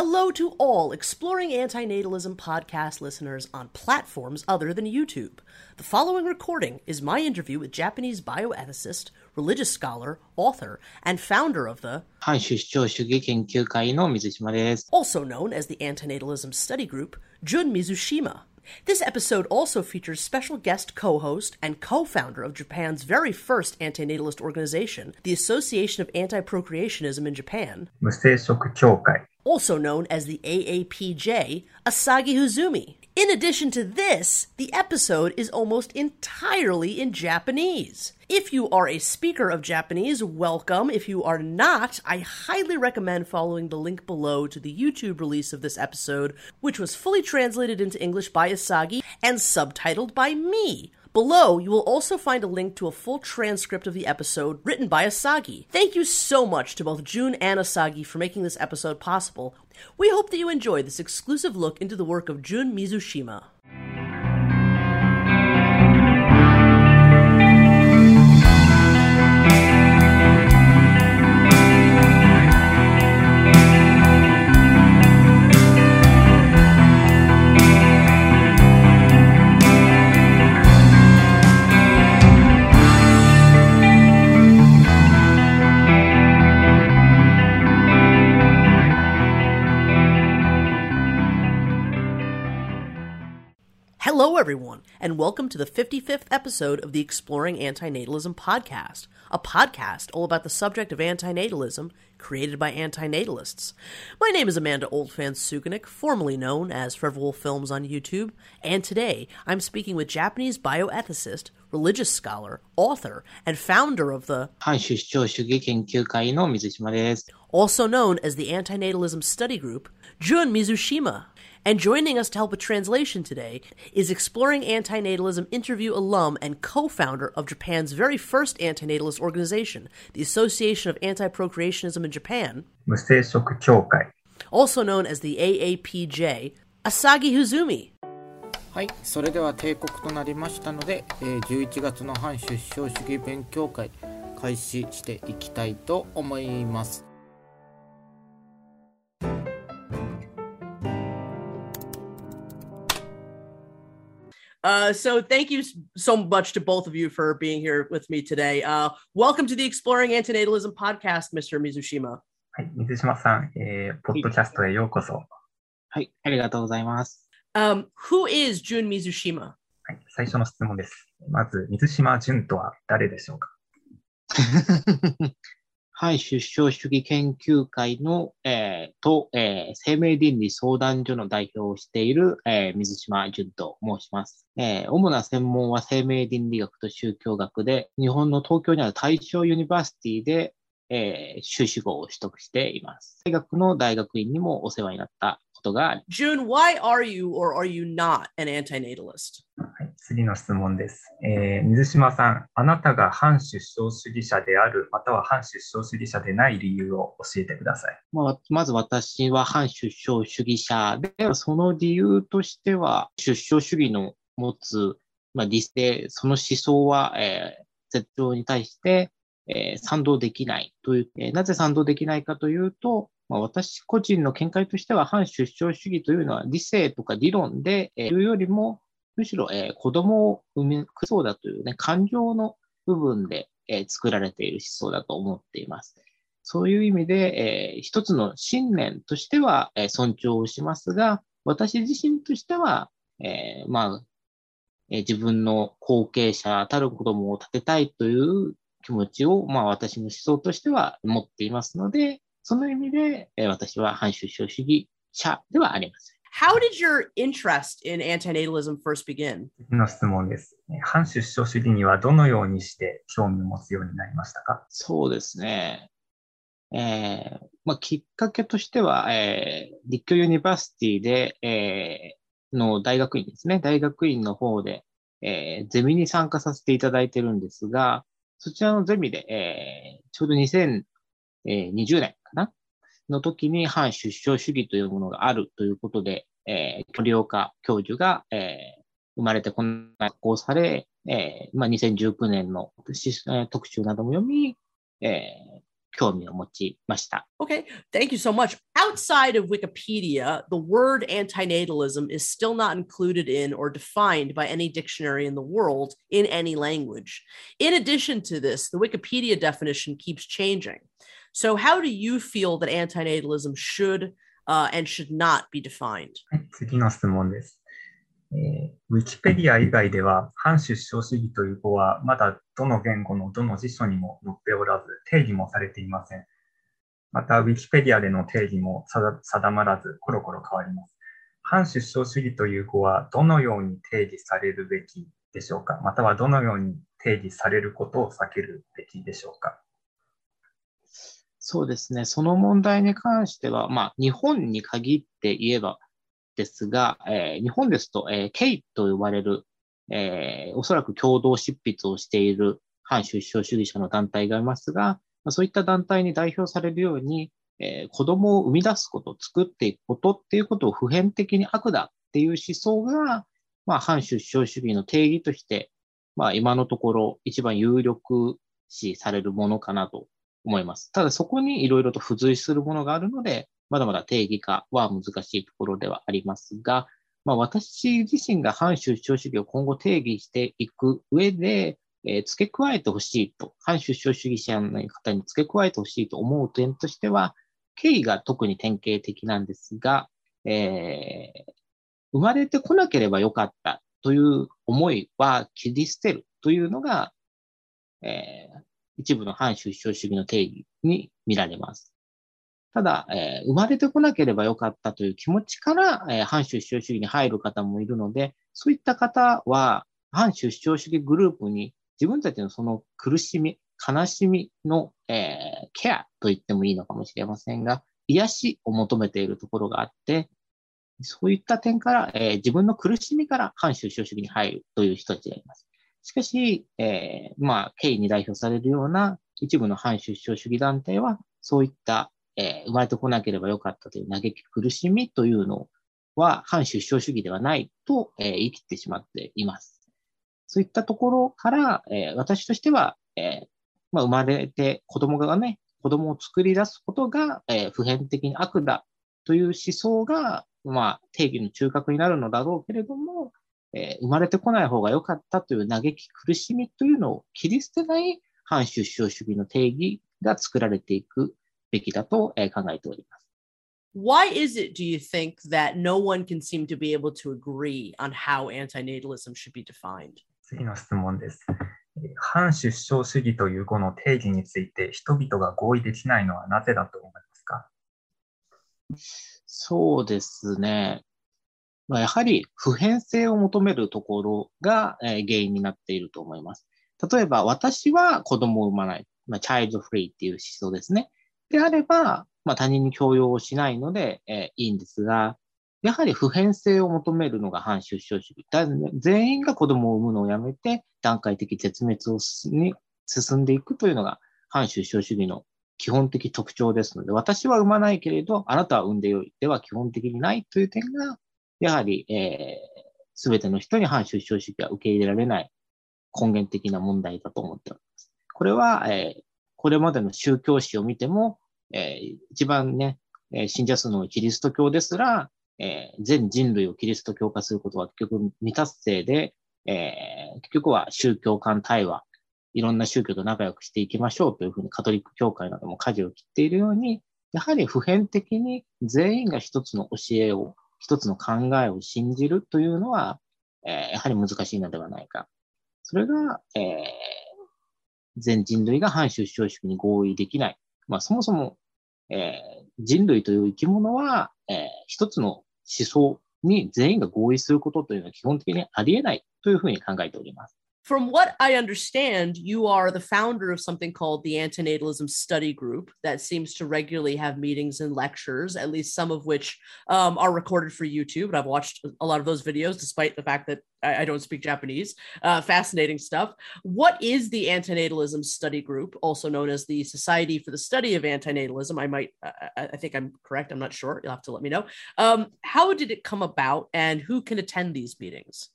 Hello to all Exploring Antinatalism podcast listeners on platforms other than YouTube. The following recording is my interview with Japanese bioethicist, religious scholar, author, and founder of the also known as the Antinatalism Study Group, Jun Mizushima. This episode also features special guest co-host and co-founder of Japan's very first antinatalist organization, the Association of Anti-Procreationism in Japan, also known as the AAPJ, Asagi Hozumi. In addition to this, the episode is almost entirely in Japanese. If you are a speaker of Japanese, welcome. If you are not, I highly recommend following the link below to the YouTube release of this episode, which was fully translated into English by Asagi and subtitled by me. Below, you will also find a link to a full transcript of the episode written by Asagi. Thank you so much to both Jun and Asagi for making this episode possible. We hope that you enjoy this exclusive look into the work of Jun Mizushima. Hello, everyone, and welcome to the 55th episode of the Exploring Antinatalism Podcast, a podcast all about the subject of antinatalism created by antinatalists. My name is Amanda Oldphan Sukenick, formerly known as Fervor Wolf Films on YouTube, and today I'm speaking with Japanese bioethicist, religious scholar, author, and founder of the also known as the Antinatalism Study Group, Jun Mizushima. And joining us to help with translation today is Exploring Antinatalism interview alum and co-founder of Japan's very first antinatalist organization, the Association of Anti-Procreationism in Japan, also known as the AAPJ, Asagi Hozumi. はい、それでは定刻となりましたので、11月の反出生主義勉強会開始していきたいと思います。So thank you so much to both of you for being here with me today. Welcome to the Exploring Antinatalism podcast, Mr. Mizushima. はい、水島さん、ポッドキャストへようこそ。はい、ありがとうございます。Who is Jun Mizushima? はい、最初の質問です。まず、水島純とは誰でしょうか？はい、出生主義研究会の、生命倫理相談所の代表をしている、水島純と申します、主な専門は生命倫理学と宗教学で、日本の東京にある大正ユニバーシティで、修士号を取得しています。大学の大学院にもお世話になったことがあります。Jun, why are you or are you not an antinatalist?次の質問です、水島さん、あなたが反出生主義者である、または反出生主義者でない理由を教えてください。まず私は反出生主義者で、その理由としては、出生主義の持つ、理性、その思想は、絶対に対して、賛同できないという、なぜ賛同できないかというと、私個人の見解としては、反出生主義というのは理性とか理論で、いうよりも、むしろ、子供を産みそうだという、ね、感情の部分で、作られている思想だと思っています。そういう意味で、一つの信念としては、尊重をしますが、私自身としては、自分の後継者たる子供を立てたいという気持ちを、私の思想としては持っていますので、その意味で、私は反出生主義者ではありません。How did your interest in antinatalism first begin? の質問です。反出生主義にはどのようにして興味を持つようになりましたか？そうですね。きっかけとしては、立教ユニバーシティで、の大学院ですね。大学院の方で、ゼミに参加させていただいてるんですが、そちらのゼミで、ちょうど2020年かなの時に反出生主義というものがあるということで、森岡教授が、生まれてこんな発行され、2019年の特集なども読み、興味を持ちました。Okay, thank you so much. Outside of Wikipedia, the word antinatalism is still not included in or defined by any dictionary in the world in any language. In addition to this, the Wikipedia definition keeps changing. So how do you feel that antinatalism should and should not be defined? 次の質問です。ウィキペディア以外では、反出生主義という語はまだどの言語のどの辞書にも載っておらず、定義もされていません。また、ウィキペディアでの定義も定まらず、コロコロ変わります。反出生主義という語はどのように定義されるべきでしょうか？またはどのように定義されることを避けるべきでしょうか？そうですね。その問題に関しては、日本に限って言えばですが、日本ですと、K と呼ばれる、おそらく共同執筆をしている反出生主義者の団体がいますが、そういった団体に代表されるように、子供を生み出すこと、作っていくことっていうことを普遍的に悪だっていう思想が、反出生主義の定義として、今のところ一番有力視されるものかなと思います。ただそこにいろいろと付随するものがあるので、まだまだ定義化は難しいところではありますが、私自身が反出生主義を今後定義していく上で、付け加えてほしいと、反出生主義者の方に付け加えてほしいと思う点としては、経緯が特に典型的なんですが、生まれてこなければよかったという思いは切り捨てるというのが、一部の反出生主義の定義に見られます。ただ、生まれてこなければよかったという気持ちから、反出生主義に入る方もいるので、そういった方は反出生主義グループに自分たちのその苦しみ、悲しみの、ケアと言ってもいいのかもしれませんが、癒しを求めているところがあって、そういった点から、自分の苦しみから反出生主義に入るという人たちがいます。しかし、経緯に代表されるような一部の反出生主義団体は、そういった、生まれてこなければよかったという嘆き苦しみというのは反出生主義ではないと、言い切ってしまっています。そういったところから、私としては、生まれて子供を作り出すことが、普遍的に悪だという思想が、定義の中核になるのだろうけれども、生まれてこない方が良かったという嘆き苦しみというのを切り捨てない反出生主義の定義が作られていくべきだと考えております。Why is it, do you think, that no one can seem to be able to agree on how antinatalism should be defined? 次の質問です。反出生主義という語の定義について人々が合意できないのはなぜだと思いますか？そうですね。やはり普遍性を求めるところが原因になっていると思います。例えば私は子供を産まない、チャイルドフリーっていう思想ですね。であれば、他人に強要をしないので、いいんですが、やはり普遍性を求めるのが反出生主義。全員が子供を産むのをやめて段階的絶滅を進んでいくというのが反出生主義の基本的特徴ですので、私は産まないけれど、あなたは産んでよいでは基本的にないという点が、やはり、すべての人に反出生主義は受け入れられない根源的な問題だと思っております。これは、これまでの宗教史を見ても、一番ね、信者数のキリスト教ですら、全人類をキリスト教化することは結局未達成で、結局は宗教間対話、いろんな宗教と仲良くしていきましょうというふうにカトリック教会なども舵を切っているように、やはり普遍的に全員が一つの教えを一つの考えを信じるというのは、やはり難しいのではないか。それが、全人類が反出生主義に合意できない。そもそも、人類という生き物は、一つの思想に全員が合意することというのは基本的にありえないというふうに考えております。From what I understand, you are the founder of something called the Antinatalism Study Group that seems to regularly have meetings and lectures, at least some of which are recorded for YouTube. And I've watched a lot of those videos, despite the fact that I don't speak Japanese. Fascinating stuff. What is the Antinatalism Study Group, also known as the Society for the Study of Antinatalism? I think I'm correct. I'm not sure. You'll have to let me know. How did it come about and who can attend these meetings?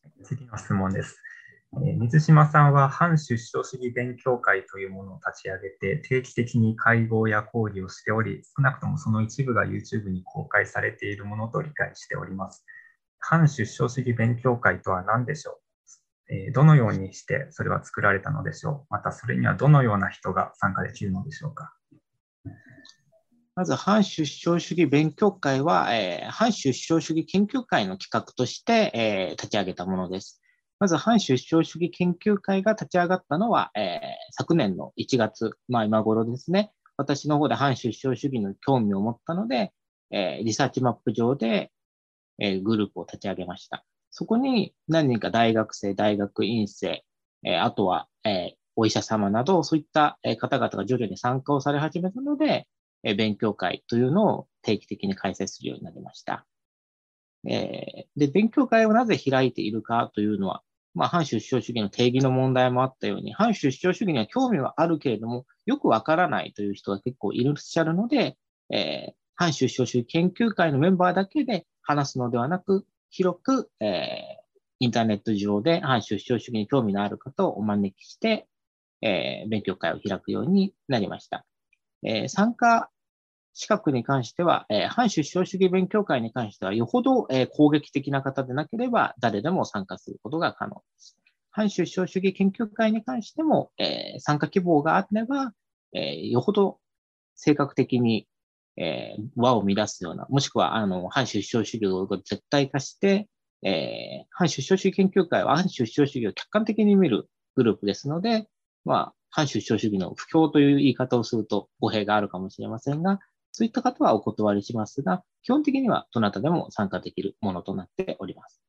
水島さんは反出生主義勉強会というものを立ち上げて定期的に会合や講義をしており、少なくともその一部が YouTube に公開されているものと理解しております。反出生主義勉強会とは何でしょう？どのようにしてそれは作られたのでしょう？またそれにはどのような人が参加できるのでしょうか？まず反出生主義勉強会は、反出生主義研究会の企画として、立ち上げたものです。まず反出生主義研究会が立ち上がったのは、昨年の1月、まあ今頃ですね、私の方で反出生主義の興味を持ったので、リサーチマップ上で、グループを立ち上げました。そこに何人か大学生、大学院生、あとは、お医者様など、そういった方々が徐々に参加をされ始めたので、勉強会というのを定期的に開催するようになりました。で、勉強会をなぜ開いているかというのは、まあ、反出生主義の定義の問題もあったように、反出生主義には興味はあるけれども、よくわからないという人が結構いらっしゃるので、反出生主義研究会のメンバーだけで話すのではなく、広く、インターネット上で反出生主義に興味のある方をお招きして、勉強会を開くようになりました。参加資格に関しては、反出生主義勉強会に関しては、よほど、攻撃的な方でなければ、誰でも参加することが可能です。反出生主義研究会に関しても、参加希望があれば、よほど性格的に、輪を乱すような、もしくは、反出生主義を絶対化して、反出生主義研究会は反出生主義を客観的に見るグループですので、まあ、反出生主義の不況という言い方をすると語弊があるかもしれませんが、そういった方はお断りしますが、基本的にはどなたでも参加できるものとなっております。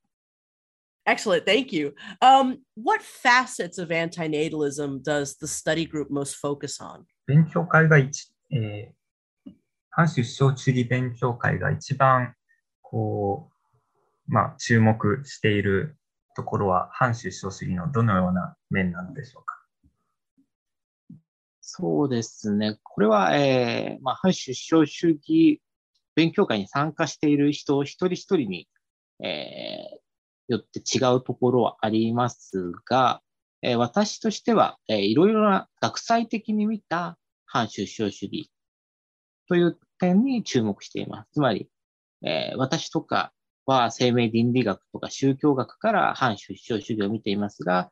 Excellent, thank you.What facets of antinatalism does the study group most focus on? 勉強会が反出生主義勉強会が一番こう、まあ、注目しているところは、反出生主義のどのような面なのでしょうか？そうですね。これは、まあ、反出生主義勉強会に参加している人一人一人に、よって違うところはありますが、私としては、いろいろな学際的に見た反出生主義という点に注目しています。つまり、私とかは生命倫理学とか宗教学から反出生主義を見ていますが、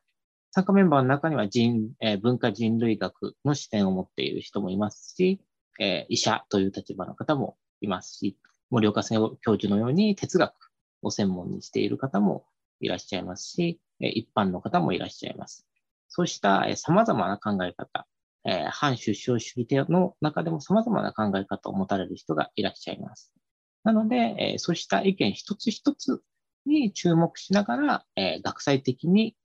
参加メンバーの中には文化人類学の視点を持っている人もいますし、医者という立場の方もいますし、森岡教授のように哲学を専門にしている方もいらっしゃいますし、一般の方もいらっしゃいます。そうした様々な考え方、反出生主義の中でも様々な考え方を持たれる人がいらっしゃいます。なので、そうした意見一つ一つに注目しながら、学際的に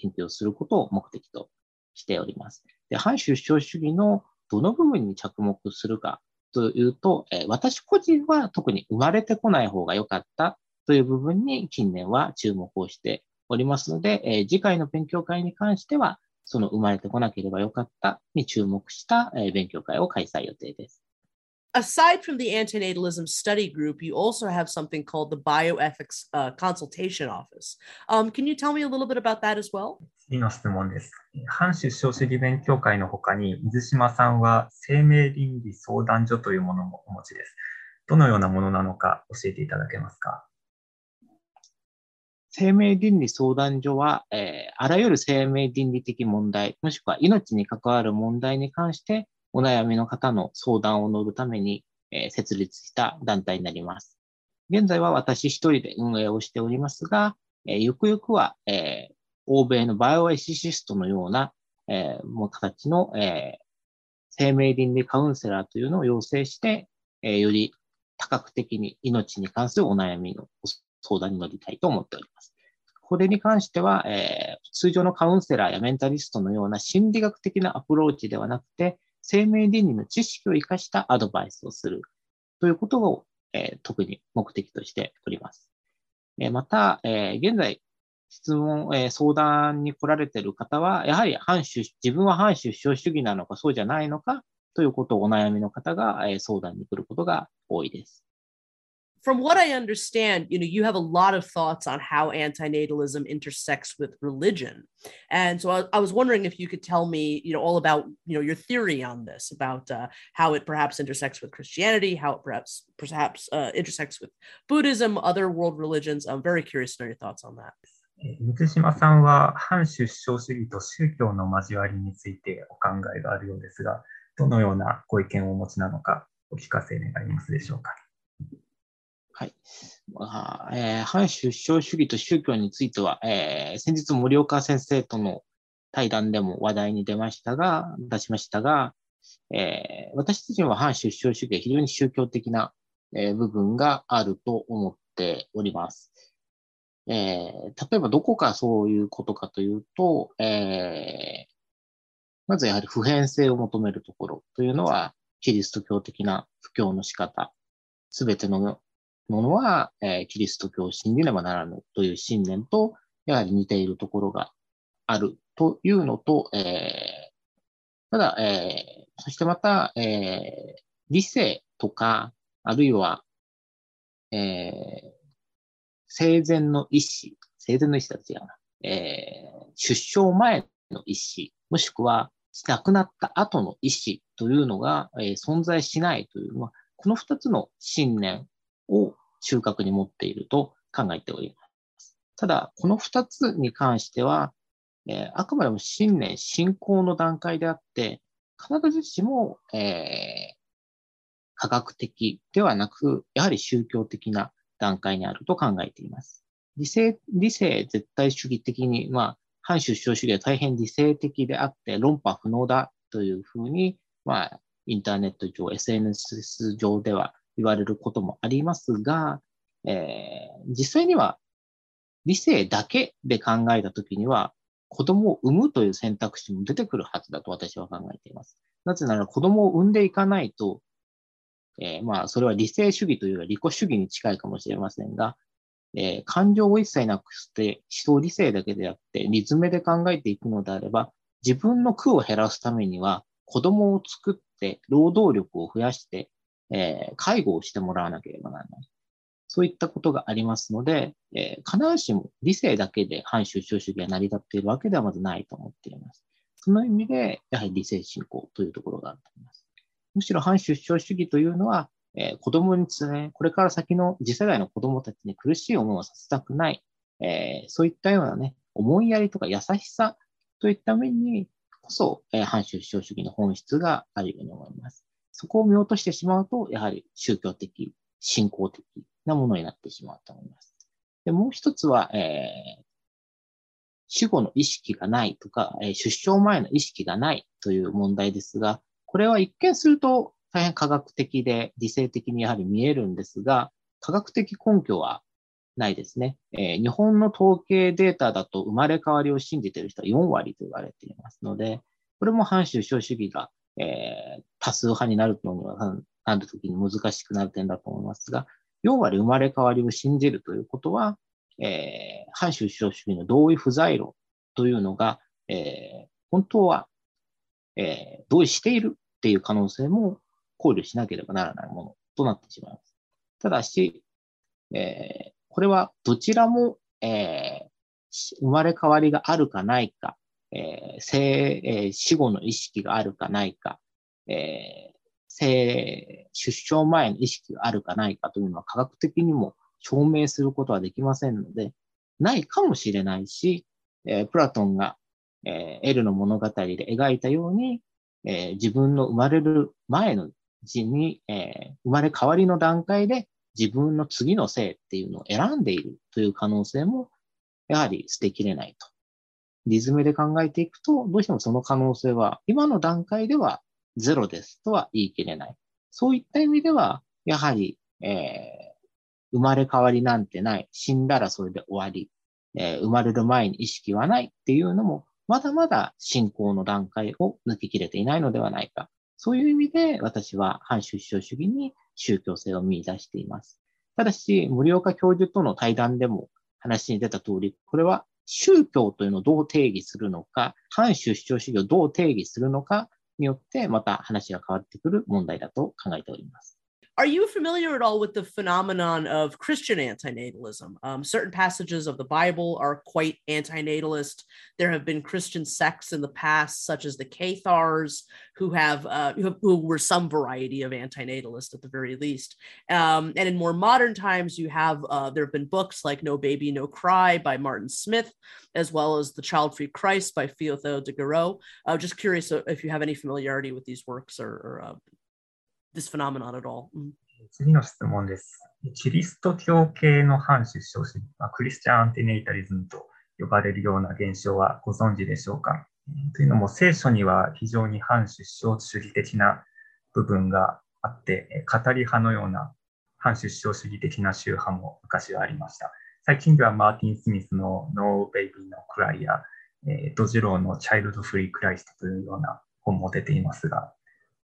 研究をすることを目的としております。で、反出生主義のどの部分に着目するかというと、私個人は特に生まれてこない方が良かったという部分に近年は注目をしておりますので、次回の勉強会に関しては、その生まれてこなければ良かったに注目した勉強会を開催予定です。Aside from the Antinatalism Study Group, you also have something called the Bioethics Consultation Office. Can you tell me a little bit about that as well? 次の質問です。反出生主義勉強会の他に、水島さんは生命倫理相談所というものもお持ちです。どのようなものなのか教えていただけますか？生命倫理相談所は、あらゆる生命倫理的問題、もしくは命に関わる問題に関して、お悩みの方の相談を乗るために、設立した団体になります。現在は私一人で運営をしておりますが、ゆくゆくは、欧米のバイオエシシストのような、形の、生命倫理カウンセラーというのを養成して、より多角的に命に関するお悩みの相談に乗りたいと思っております。これに関しては、通常のカウンセラーやメンタリストのような心理学的なアプローチではなくて、生命倫理の知識を生かしたアドバイスをするということを、特に目的としております。また、現在相談に来られている方は、やはり自分は反出生主義なのかそうじゃないのかということをお悩みの方が、相談に来ることが多いです。from what I understand, you know, you have a lot of thoughts on how antinatalism intersects with religion. And so I was wondering if you could tell me, you know, all about, you know, your theory on this, about how it perhaps intersects with Christianity, how it perhaps intersects with Buddhism, other world religions. I'm very curious to know your thoughts on that. 三島さんは反出生主義と宗教の交わりについてお考えがあるようですが、どのようなご意見をお持ちなのかお聞かせ願いますでしょうか。 はい。反出生主義と宗教については、先日森岡先生との対談でも話題に出しましたが、私自身は反出生主義が非常に宗教的な、部分があると思っております。例えばどこかそういうことかというと、まずやはり普遍性を求めるところというのは、キリスト教的な布教の仕方、すべてのものは、キリスト教を信じねばならぬという信念とやはり似ているところがあるというのと、ただ、そしてまた、理性とかあるいは、生前の意思、出生前の意思、もしくは亡くなった後の意思というのが、存在しないというのは、この2つの信念を中核に持っていると考えております。ただ、この2つに関しては、あくまでも信念、信仰の段階であって、必ずしも、科学的ではなく、やはり宗教的な段階にあると考えています。理性絶対主義的に、反出生主義は大変理性的であって、論破不能だというふうに、インターネット上、SNS 上では、言われることもありますが、実際には理性だけで考えたときには子供を産むという選択肢も出てくるはずだと私は考えています。なぜなら子供を産んでいかないと、それは理性主義というよりは利己主義に近いかもしれませんが、感情を一切なくして思想理性だけであって理詰めで考えていくのであれば、自分の苦を減らすためには子供を作って労働力を増やして介護をしてもらわなければならない。そういったことがありますので、必ずしも理性だけで反出生主義が成り立っているわけではまずないと思っています。その意味で、やはり理性信仰というところがあると思います。むしろ反出生主義というのは、子供にですね、これから先の次世代の子供たちに苦しい思いをさせたくない、そういったようなね、思いやりとか優しさといった面にこそ、反出生主義の本質があるように思います。そこを見落としてしまうと、やはり宗教的、信仰的なものになってしまうと思います。で、もう一つは、死後の意識がないとか、出生前の意識がないという問題ですが、これは一見すると大変科学的で理性的にやはり見えるんですが、科学的根拠はないですね。日本の統計データだと生まれ変わりを信じている人は4割と言われていますので、これも反出生主義が多数派になるときに難しくなる点だと思いますが、4割生まれ変わりを信じるということは、反出生主義の同意不在論というのが、本当は、同意しているっていう可能性も考慮しなければならないものとなってしまいます。ただし、これはどちらも、生まれ変わりがあるかないか、死後の意識があるかないか、出生前の意識があるかないかというのは科学的にも証明することはできませんので、ないかもしれないし、プラトンが、エルの物語で描いたように、自分の生まれる前の時に、生まれ変わりの段階で自分の次の性っていうのを選んでいるという可能性もやはり捨てきれないと。理詰めで考えていくと、どうしてもその可能性は今の段階ではゼロですとは言い切れない。そういった意味では、やはり、生まれ変わりなんてない。死んだらそれで終わり。生まれる前に意識はないっていうのも、まだまだ信仰の段階を抜き切れていないのではないか。そういう意味で私は反出生主義に宗教性を見出しています。ただし、森岡教授との対談でも話に出た通り、これは宗教というのをどう定義するのか、反出生主義をどう定義するのかによって、また話が変わってくる問題だと考えております。Are you familiar at all with the phenomenon of Christian antinatalism? Certain passages of the Bible are quite antinatalist. There have been Christian sects in the past, such as the Cathars, who were some variety of antinatalist at the very least. And in more modern times, you have there have been books like No Baby, No Cry by Martin Smith, as well as The Child Free Christ by Philotheos de Guerrero. Just curious if you have any familiarity with these works or this phenomenon at all. Mm-hmm. 次の質問です。キリスト教系の反出生主義、クリスチャン・アンティネイタリズムと呼ばれるような現象はご存知でしょうか？というのも聖書には非常に反出生主義的な部分があって、語り派のような反出生主義的な宗派も昔はありました。最近ではマーティン・スミスの No Baby, No Cry や、ドジローのチャイルド・フリー・クライストというような本も出ていますが、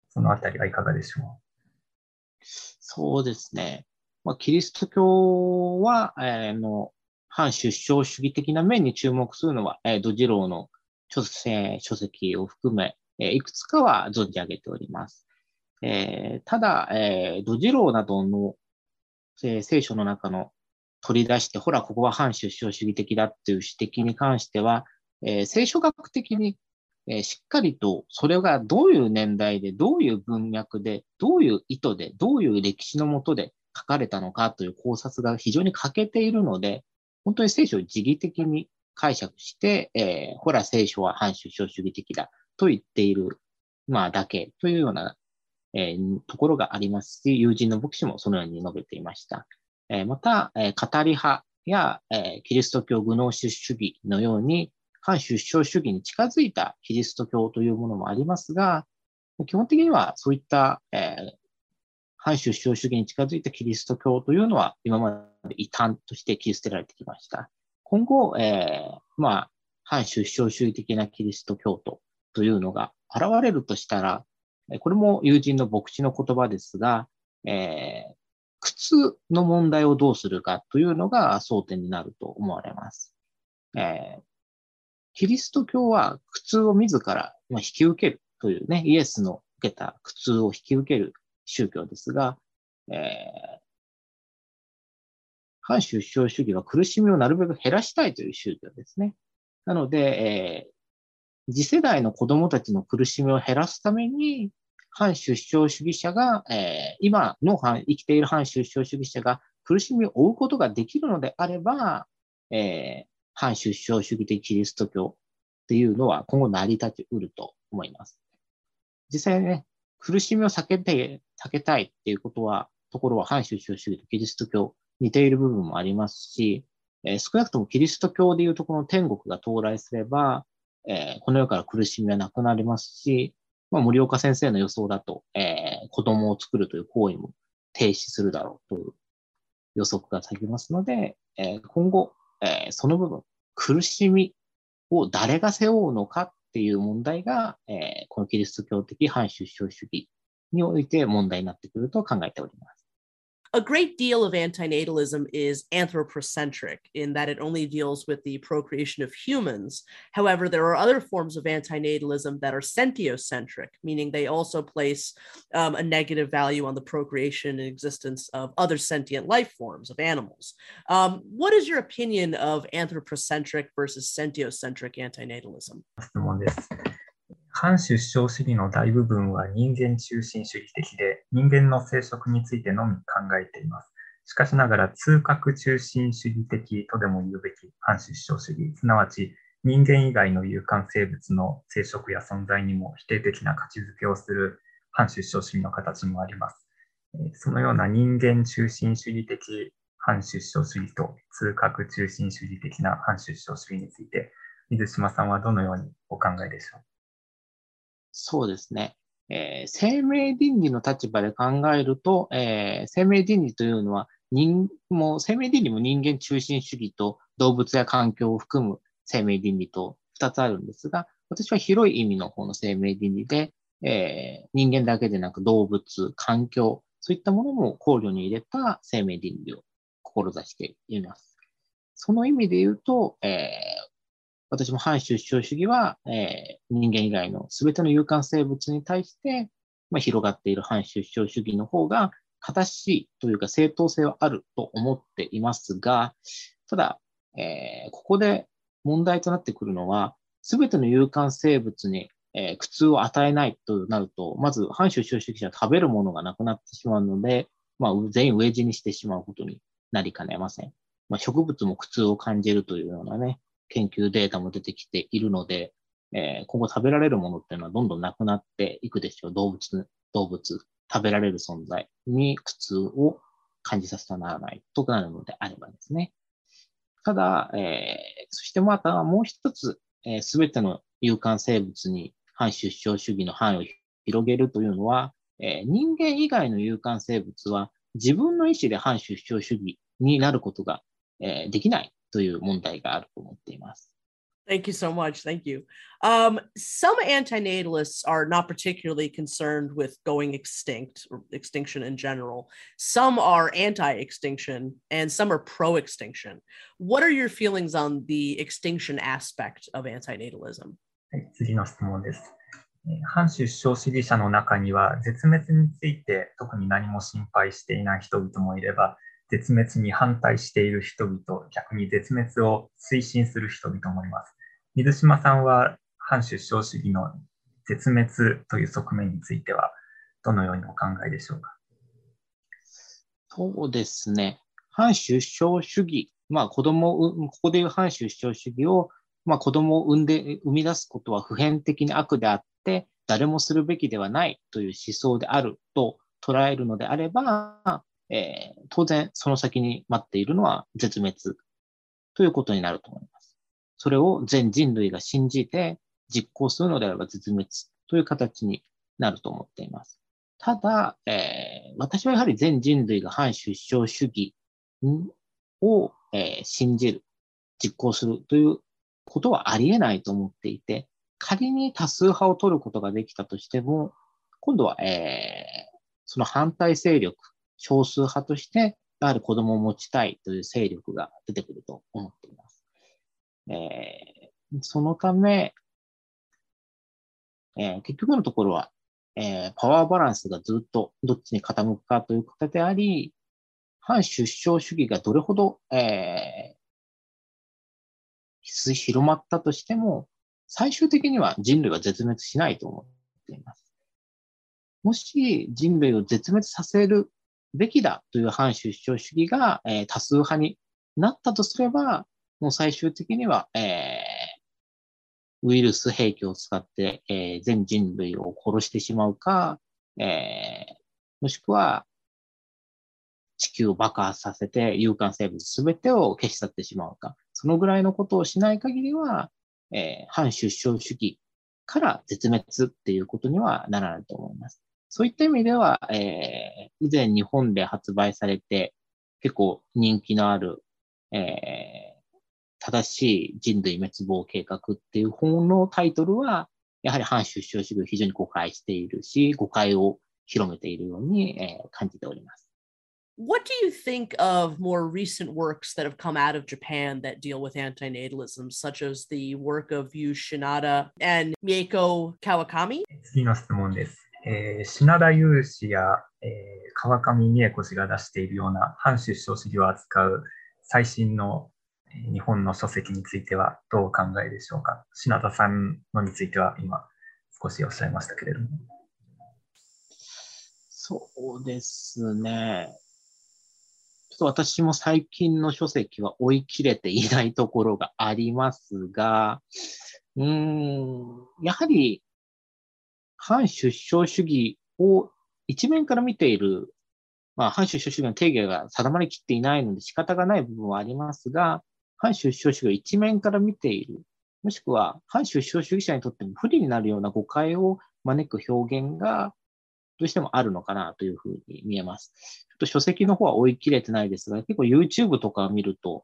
そのあたりはいかがでしょう。そうですね。キリスト教は反出生主義的な面に注目するのはドジローの諸説書籍を含めいくつかは存じ上げております。ただ、ドジローなどの聖書の中の取り出してほらここは反出生主義的だっていう指摘に関しては、聖書学的に しっかりとそれがどういう年代でどういう文脈でどういう意図でどういう歴史の下で書かれたのかという考察が非常に欠けているので、本当に聖書を自義的に解釈して、ほら聖書は反出生主義的だと言っている、まあ、だけというような、ところがありますし、友人の牧師もそのように述べていました。また、語り派や、キリスト教グノーシス主義のように反出生主義に近づいたキリスト教というものもありますが、基本的にはそういった、反出生主義に近づいたキリスト教というのは今まで異端として切り捨てられてきました。今後、反出生主義的なキリスト教徒というのが現れるとしたら、これも友人の牧師の言葉ですが、靴の問題をどうするかというのが争点になると思われます。キリスト教は苦痛を自ら引き受けるというね、イエスの受けた苦痛を引き受ける宗教ですが、反出生主義は苦しみをなるべく減らしたいという宗教ですね。なので、次世代の子供たちの苦しみを減らすために、反出生主義者が、今の生きている反出生主義者が苦しみを負うことができるのであれば、反出生主義的キリスト教っていうのは今後成り立ちうると思います。実際ね、苦しみを避けたいっていうところは反出生主義とキリスト教似ている部分もありますし、少なくともキリスト教でいうとこの天国が到来すれば、この世から苦しみはなくなりますし、森岡先生の予想だと、子供を作るという行為も停止するだろうという予測がされますので、今後、その部分、苦しみを誰が背負うのかっていう問題が、このキリスト教的反出生主義において問題になってくると考えております。A great deal of antinatalism is anthropocentric in that it only deals with the procreation of humans. However, there are other forms of antinatalism that are sentiocentric, meaning they also place a negative value on the procreation and existence of other sentient life forms of animals. What is your opinion of anthropocentric versus sentiocentric antinatalism? 反出生主義の大部分は人間中心主義的で、人間の生殖についてのみ考えています。しかしながら、通覚中心主義的とでも言うべき反出生主義、すなわち人間以外の有感生物の生殖や存在にも否定的な価値づけをする反出生主義の形もあります。そのような人間中心主義的反出生主義と通覚中心主義的な反出生主義について、水島さんはどのようにお考えでしょう？そうですね、生命倫理の立場で考えると、生命倫理というのは生命倫理も人間中心主義と動物や環境を含む生命倫理と2つあるんですが、私は広い意味の方の生命倫理で、人間だけでなく動物、環境、そういったものも考慮に入れた生命倫理を志しています。その意味で言うと、私も反出生主義は、人間以外の全ての有感生物に対して、広がっている反出生主義の方が正しいというか正当性はあると思っていますが、ただ、ここで問題となってくるのは、すべての有感生物に、苦痛を与えないとなると、まず反収集主義者は食べるものがなくなってしまうので、まあ、全員飢え死にしてしまうことになりかねません。まあ、植物も苦痛を感じるというようなね、研究データも出てきているので、今後食べられるものっていうのはどんどんなくなっていくでしょう。動物、食べられる存在に苦痛を感じさせてはならないとなるのであればですね。ただ、そしてまたもう一つ、すべての有感生物に反出生主義の範囲を広げるというのは、人間以外の有感生物は自分の意思で反出生主義になることが、できないという問題があると思っています。Thank you so much. Thank you. Some antinatalists are not particularly concerned with going extinct or extinction in general. Some are anti-extinction and some are pro-extinction. What are your feelings on the extinction aspect of antinatalism? 次の質問です。反出生主義者の中には絶滅について特に何も心配していない人々もいれば、絶滅に反対している人々、逆に絶滅を推進する人々もいます。水島さんは反出生主義の絶滅という側面についてはどのようにお考えでしょうか。そうですね。反出生主義、まあ子供を、ここでいう反出生主義を、まあ子供を生み出すことは普遍的に悪であって、誰もするべきではないという思想であると捉えるのであれば、当然その先に待っているのは絶滅ということになると思います。それを全人類が信じて実行するのであれば絶滅という形になると思っています。ただ、私はやはり全人類が反出生主義を、信じる、実行するということはありえないと思っていて、仮に多数派を取ることができたとしても、今度は、その反対勢力、少数派として、やはり子供を持ちたいという勢力が出てくると思っています。そのため、結局のところは、パワーバランスがずっとどっちに傾くかということであり、反出生主義がどれほど、広まったとしても、最終的には人類は絶滅しないと思っています。もし人類を絶滅させるべきだという反出生主義が、多数派になったとすれば、もう最終的には、ウイルス兵器を使って、全人類を殺してしまうか、もしくは地球を爆破させて有感生物すべてを消し去ってしまうか、そのぐらいのことをしない限りは、反出生主義から絶滅っていうことにはならないと思います。そういった意味では、以前日本で発売されて結構人気のある、正しい人類滅亡計画っていう本のタイトルは、やはり反出生主義を非常に誤解しているし、誤解を広めているように、感じております。What do you think of more recent works that have come out of Japan that deal with antinatalism, such as the work of Yu Shinada and Mieko Kawakami? 次の質問です。品田雄氏や、川上美恵子氏が出しているような反出生主義を扱う最新の日本の書籍についてはどうお考えでしょうか。品田さんのについては今少しおっしゃいましたけれども。そうですね。ちょっと私も最近の書籍は追い切れていないところがありますが、やはり反出生主義を一面から見ている、まあ、反出生主義の定義が定まりきっていないので仕方がない部分はありますが、反出生主義を一面から見ている、もしくは反出生主義者にとっても不利になるような誤解を招く表現がどうしてもあるのかなというふうに見えます。ちょっと書籍の方は追い切れてないですが、結構 YouTube とかを見ると、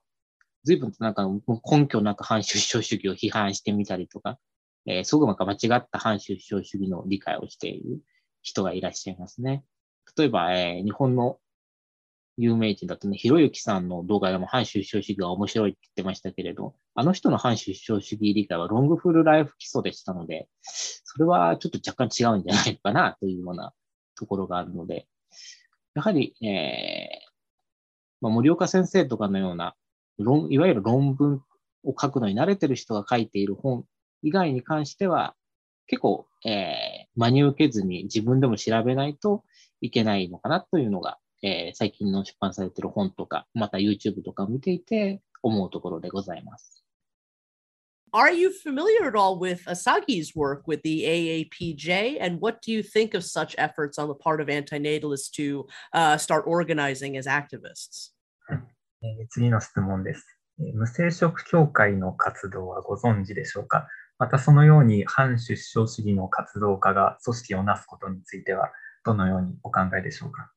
随分なんか根拠なく反出生主義を批判してみたりとか、すごくなんか間違った反出生主義の理解をしている人がいらっしゃいますね。例えば、日本の有名人だとね、ひろゆきさんの動画でも反出生主義が面白いって言ってましたけれど、あの人の反出生主義理解はロングフルライフ基礎でしたので、それはちょっと若干違うんじゃないかなというようなところがあるので、やはり、森岡先生とかのような、いわゆる論文を書くのに慣れてる人が書いている本以外に関しては、結構、真に受けずに自分でも調べないといけないのかなというのが、最近の出版されている本とか、また YouTube とかを見ていて思うところでございます。Are you familiar at all with Asagi's work with the AAPJ? And what do you think of such efforts on the part of antinatalists to start organizing as activists? 次の質問です。無生殖協会の活動はご存知でしょうか？またそのように反出生主義の活動家が組織をなすことについてはどのようにお考えでしょうか？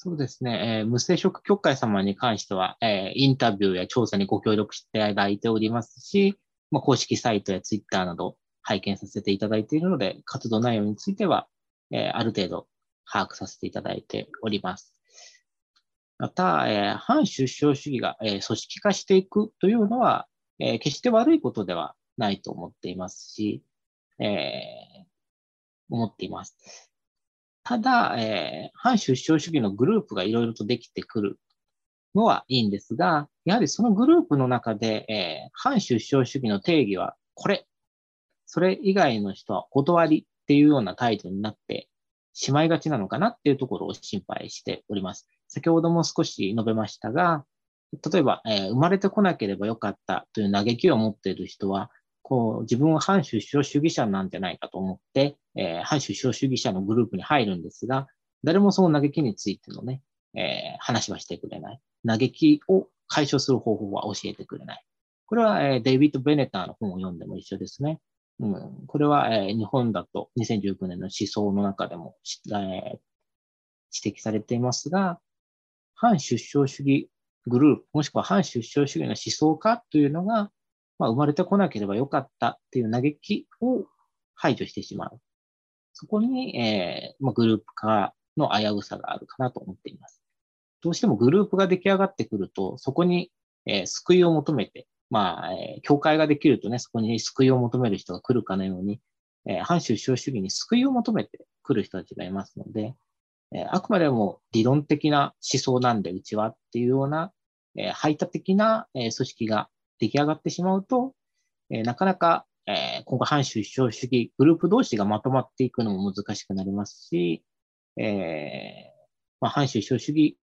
そうですね、無生殖協会様に関しては、インタビューや調査にご協力していただいておりますし、公式サイトやツイッターなど拝見させていただいているので、活動内容については、ある程度把握させていただいております。また、反出生主義が、組織化していくというのは、決して悪いことではないと思っていますし、ただ、反出生主義のグループがいろいろとできてくるのはいいんですが、やはりそのグループの中で、反出生主義の定義はこれ、それ以外の人はお断りっていうような態度になってしまいがちなのかなっていうところを心配しております。先ほども少し述べましたが、例えば、生まれてこなければよかったという嘆きを持っている人は、こう自分は反出生主義者なんじゃないかと思って、反出生主義者のグループに入るんですが、誰もその嘆きについてのね、話はしてくれない。嘆きを解消する方法は教えてくれない。これは、デイビッド・ベネターの本を読んでも一緒ですね。うん、これは、日本だと2019年の思想の中でも、指摘されていますが、反出生主義グループ、もしくは反出生主義の思想家というのが、生まれてこなければよかったっていう嘆きを排除してしまう。そこに、グループ化の危うさがあるかなと思っています。どうしてもグループが出来上がってくると、そこに、救いを求めて、教会ができるとね、そこに救いを求める人が来るかのように、反出生主義に救いを求めて来る人たちがいますので、あくまでも理論的な思想なんでうちはっていうような、排他的な、組織が出来上がってしまうと、なかなか、今後反出生主義グループ同士がまとまっていくのも難しくなりますし、反出生主義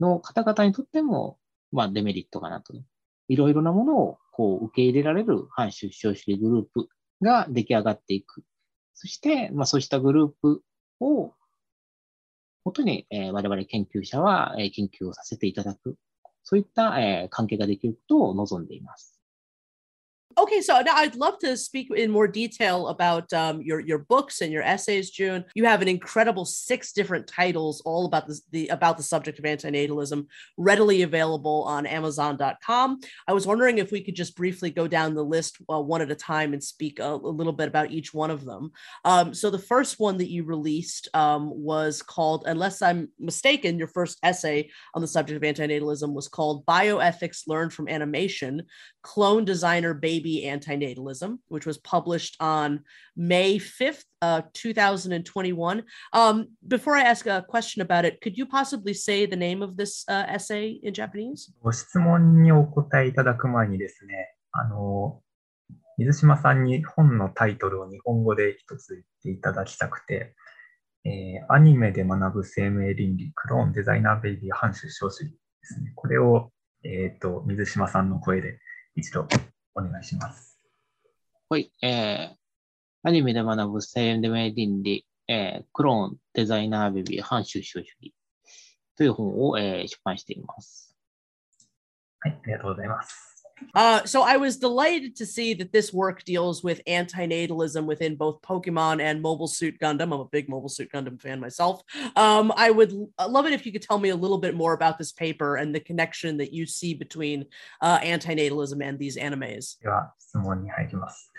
の方々にとっても、デメリットかなと。いろいろなものをこう受け入れられる反出生主義グループが出来上がっていく。そして、そうしたグループを本当に、我々研究者は、研究をさせていただく。そういった、関係ができることを望んでいます。Okay, so now I'd love to speak in more detail about your books and your essays, Jun. You have an incredible 6 different titles all about about the subject of antinatalism, readily available on Amazon.com. I was wondering if we could just briefly go down the list one at a time and speak a little bit about each one of them. So the first one that you released was called, unless I'm mistaken, your first essay on the subject of antinatalism was called Bioethics Learned from Animation, Clone Designer Baby Antinatalism, which was published on May 5th, 2021. Before I ask a question about it, could you possibly say the name of this essay in Japanese? ご質問にお答えいただく前にですね、水島さんに本のタイトルを日本語で一つ言っていただきたくて、アニメで学ぶ生命倫理、クローンデザイナーベイビー反出生主義ですね。これを、水島さんの声で一度。お願いします。はい、アニメで学ぶ生命倫理、クローンデザイナーベビー反出生主義という本を、出版しています。はい、ありがとうございます。So I was delighted to see that this work deals with antinatalism within both Pokemon and Mobile Suit Gundam. I'm a big Mobile Suit Gundam fan myself. I would love it if you could tell me a little bit more about this paper and the connection that you see between antinatalism and these animes. では質問に入ります。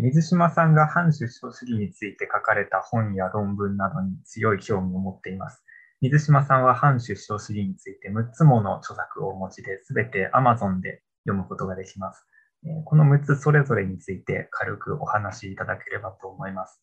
水島さんが反出生主義について書かれた本や論文などに強い興味を持っています。水島さんは反出生主義について6つもの著作をお持ちで、すべて Amazon で読むことができます。この6つそれぞれについて軽くお話しいただければと思います。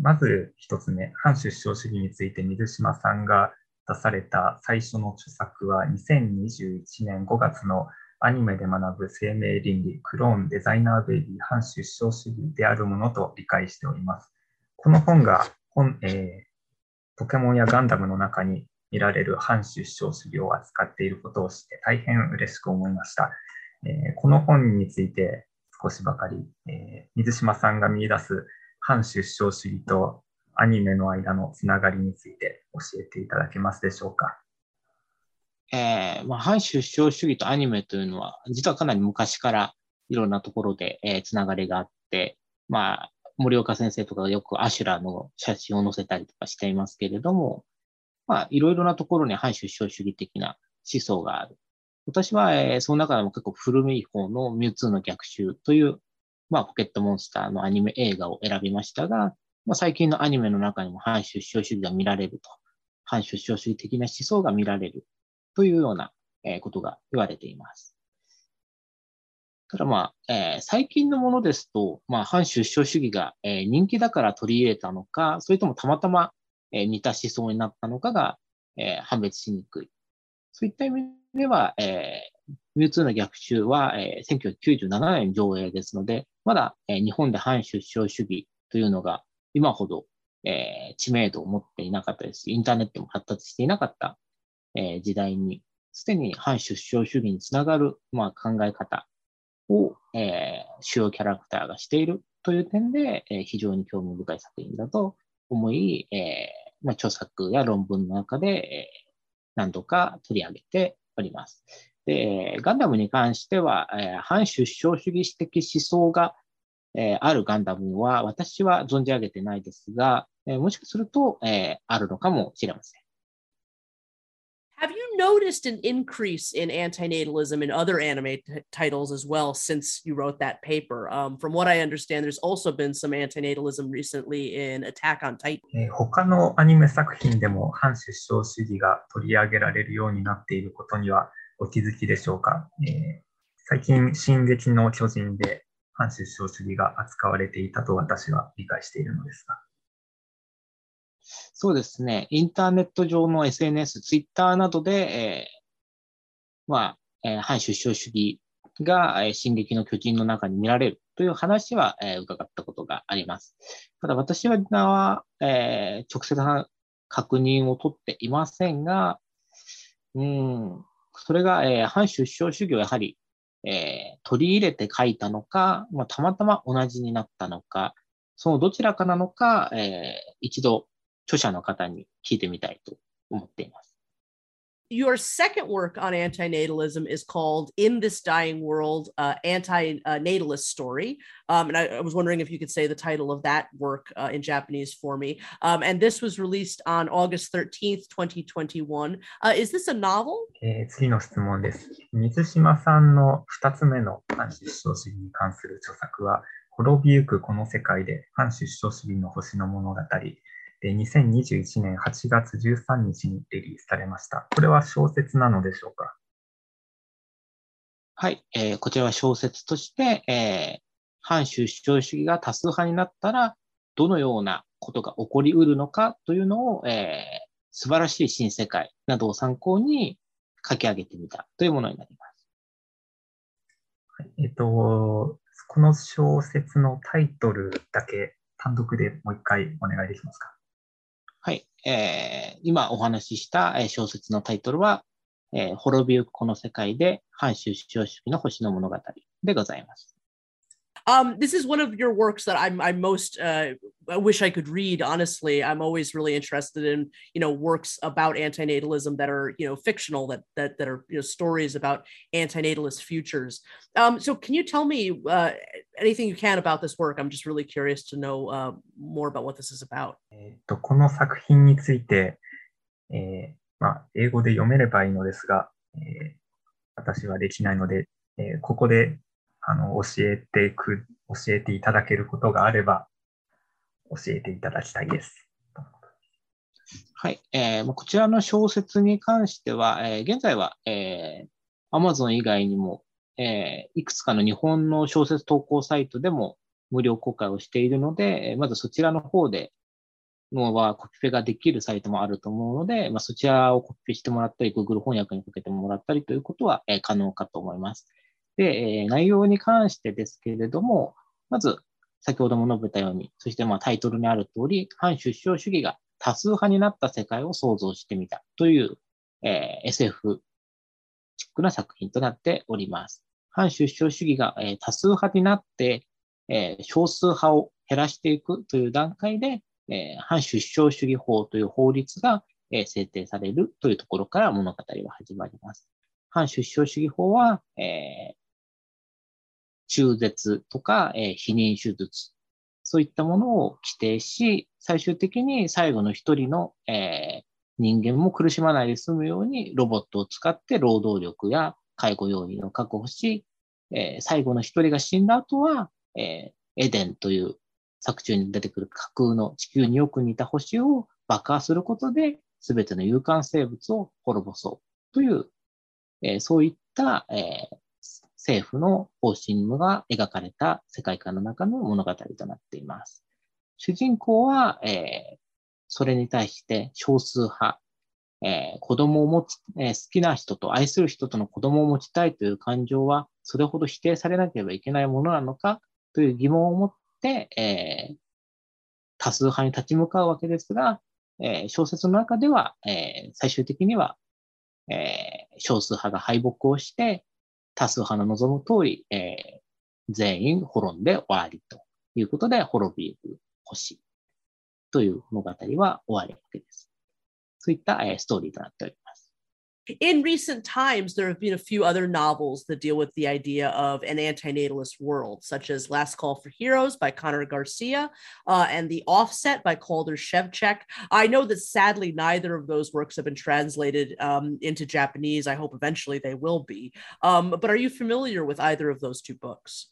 まず一つ目、反出生主義について水島さんが出された最初の著作は2021年5月のアニメで学ぶ生命倫理、クローン、デザイナーベイビー、反出生主義であるものと理解しております。この本がポケモンやガンダムの中に見られる反出生主義を扱っていることを知って大変嬉しく思いました。この本について少しばかり、水島さんが見出す反出生主義とアニメの間のつながりについて教えていただけますでしょうか。反出生主義とアニメというのは実はかなり昔からいろんなところで、つながりがあって、森岡先生とかがよくアシュラの写真を載せたりとかしていますけれども、いろいろなところに反出生主義的な思想がある。私は、その中でも結構古い方のミュウツーの逆襲という、ポケットモンスターのアニメ映画を選びましたが、最近のアニメの中にも反出生主義が見られると、反出生主義的な思想が見られるというようなことが言われています。ただ最近のものですと、反出生主義が人気だから取り入れたのか、それともたまたま似た思想になったのかが判別しにくい。そういった意味では、ミュウツーの逆襲は1997年上映ですので、まだ日本で反出生主義というのが今ほど知名度を持っていなかったですし、インターネットも発達していなかった時代に、すでに反出生主義につながる考え方を主要キャラクターがしているという点で、非常に興味深い作品だと思い、著作や論文の中で何度か取り上げております。で、ガンダムに関しては、反出生主義的思想があるガンダムは私は存じ上げてないですが、もしかするとあるのかもしれません。Have you noticed an increase in antinatalism in other anime titles as well since you wrote that paper? From what I understand, there's also been some antinatalism recently in Attack on Titan. 他のアニメ作品でも反出生主義が取り上げられるようになっていることにはお気づきでしょうか？最近、進撃の巨人で反出生主義が扱われていたと私は理解しているのですが。そうですね。インターネット上の SNS、ツイッターなどで、反出生主義が、進撃の巨人の中に見られるという話は、伺ったことがあります。ただ私は、直接確認を取っていませんが、それが、反出生主義をやはり、取り入れて書いたのか、たまたま同じになったのか、そのどちらかなのか、一度著者の方に聞いてみたいと思っています。Your second work on antinatalism is called In This Dying World, Anti-Natalist Story. And I was wondering if you could say the title of that work in Japanese for me. And this was released on August 13th, 2021. Is this a novel? 次の質問です。水島さんの2つ目の反出生主義に関する著作は、滅びゆくこの世界で反出生主義の星の物語。2021年8月13日にリリースされました。これは小説なのでしょうか？はい、こちらは小説として、反出生主義が多数派になったらどのようなことが起こりうるのかというのを、素晴らしい新世界などを参考に書き上げてみたというものになります。この小説のタイトルだけ単独でもう一回お願いできますか？はい、今お話しした小説のタイトルは、滅びゆくこの世界で反出生主義の星の物語でございます。This is one of your works that I'm most wish I could read. Honestly, I'm always really interested in works about antinatalism that are fictional, that are stories about antinatalist futures. So, can you tell me anything you can about this work? I'm just really curious to know more about what this is about. この作品について、英語で読めればいいのですが、私はできないので、ここで。教えていただけることがあれば教えていただきたいです。はい、こちらの小説に関しては、現在は、Amazon 以外にも、いくつかの日本の小説投稿サイトでも無料公開をしているので、まずそちらの方で、のはコピペができるサイトもあると思うので、そちらをコピペしてもらったり、Google 翻訳にかけてもらったりということは可能かと思います。で、内容に関してですけれども、まず先ほども述べたように、そしてタイトルにある通り、反出生主義が多数派になった世界を想像してみたという、SF チックな作品となっております。反出生主義が、多数派になって、少数派を減らしていくという段階で、反出生主義法という法律が、制定されるというところから物語は始まります。反出生主義法は、中絶とか、避妊手術、そういったものを規定し、最終的に最後の一人の、人間も苦しまないで済むようにロボットを使って労働力や介護要員を確保し、最後の一人が死んだ後は、エデンという作中に出てくる架空の地球によく似た星を爆破することで全ての有感生物を滅ぼそうという、そういった、政府の方針が描かれた世界観の中の物語となっています。主人公は、それに対して少数派、子供を持つ、好きな人と愛する人との子供を持ちたいという感情はそれほど否定されなければいけないものなのかという疑問を持って、多数派に立ち向かうわけですが、小説の中では、最終的には、少数派が敗北をして多数派の望む通り、全員滅んで終わりということで滅びる星という物語は終わるわけです。そういったストーリーとなっております。In recent times, there have been a few other novels that deal with the idea of an antinatalist world, such as Last Call for Heroes by Connor Garcia and The Offset by Calder Szewczak. I know that sadly neither of those works have been translated into Japanese. I hope eventually they will be. But are you familiar with either of those two books?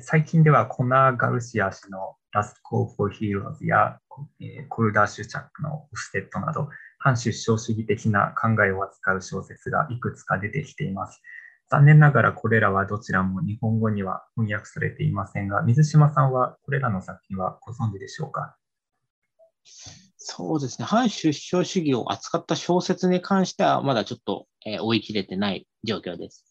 最近ではコナー・ガルシア氏のラスト・フォー・ヒーローズやコルダー・シュチャックのオフセットなど反出生主義的な考えを扱う小説がいくつか出てきています。残念ながらこれらはどちらも日本語には翻訳されていませんが、水島さんはこれらの作品はご存知でしょうか？そうですね。反出生主義を扱った小説に関してはまだちょっと追い切れてない状況です。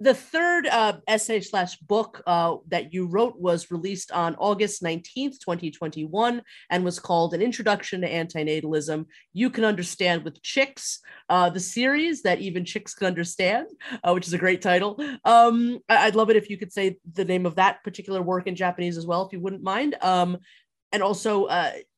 The third essay/book that you wrote was released on August 19th, 2021, and was called An Introduction to Antinatalism, You Can Understand with Chicks, the series that even chicks can understand, which is a great title. I'd love it if you could say the name of that particular work in Japanese as well, if you wouldn't mind. And also,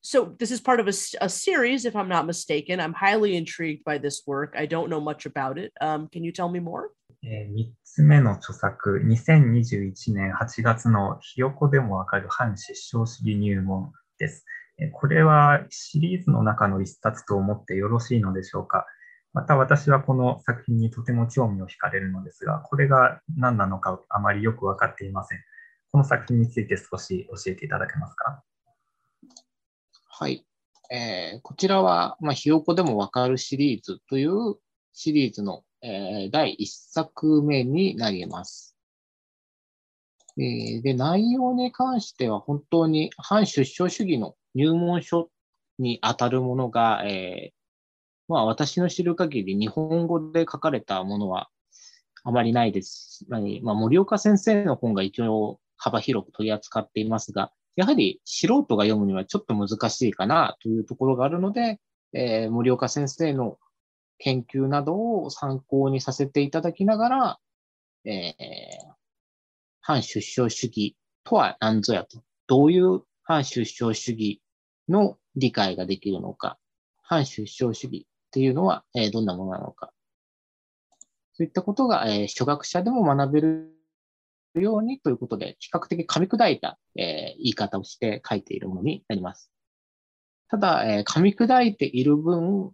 so this is part of a series, if I'm not mistaken. I'm highly intrigued by this work. I don't know much about it. Can you tell me more?3つ目の著作、2021年8月のひよこでもわかる反出生主義入門です。これはシリーズの中の一冊と思ってよろしいのでしょうか。また私はこの作品にとても興味を惹かれるのですが、これが何なのかあまりよくわかっていません。この作品について少し教えていただけますか。はい。こちらは、ひよこでもわかるシリーズというシリーズの第1作目になります。で、内容に関しては本当に反出生主義の入門書にあたるものが、私の知る限り日本語で書かれたものはあまりないです。森岡先生の本が一応幅広く取り扱っていますが、やはり素人が読むにはちょっと難しいかなというところがあるので、森岡先生の研究などを参考にさせていただきながら、反出生主義とは何ぞやと、どういう反出生主義の理解ができるのか、反出生主義っていうのは、どんなものなのか、そういったことが、初学者でも学べるようにということで、比較的噛み砕いた、言い方をして書いているものになります。ただ、噛み砕いている分、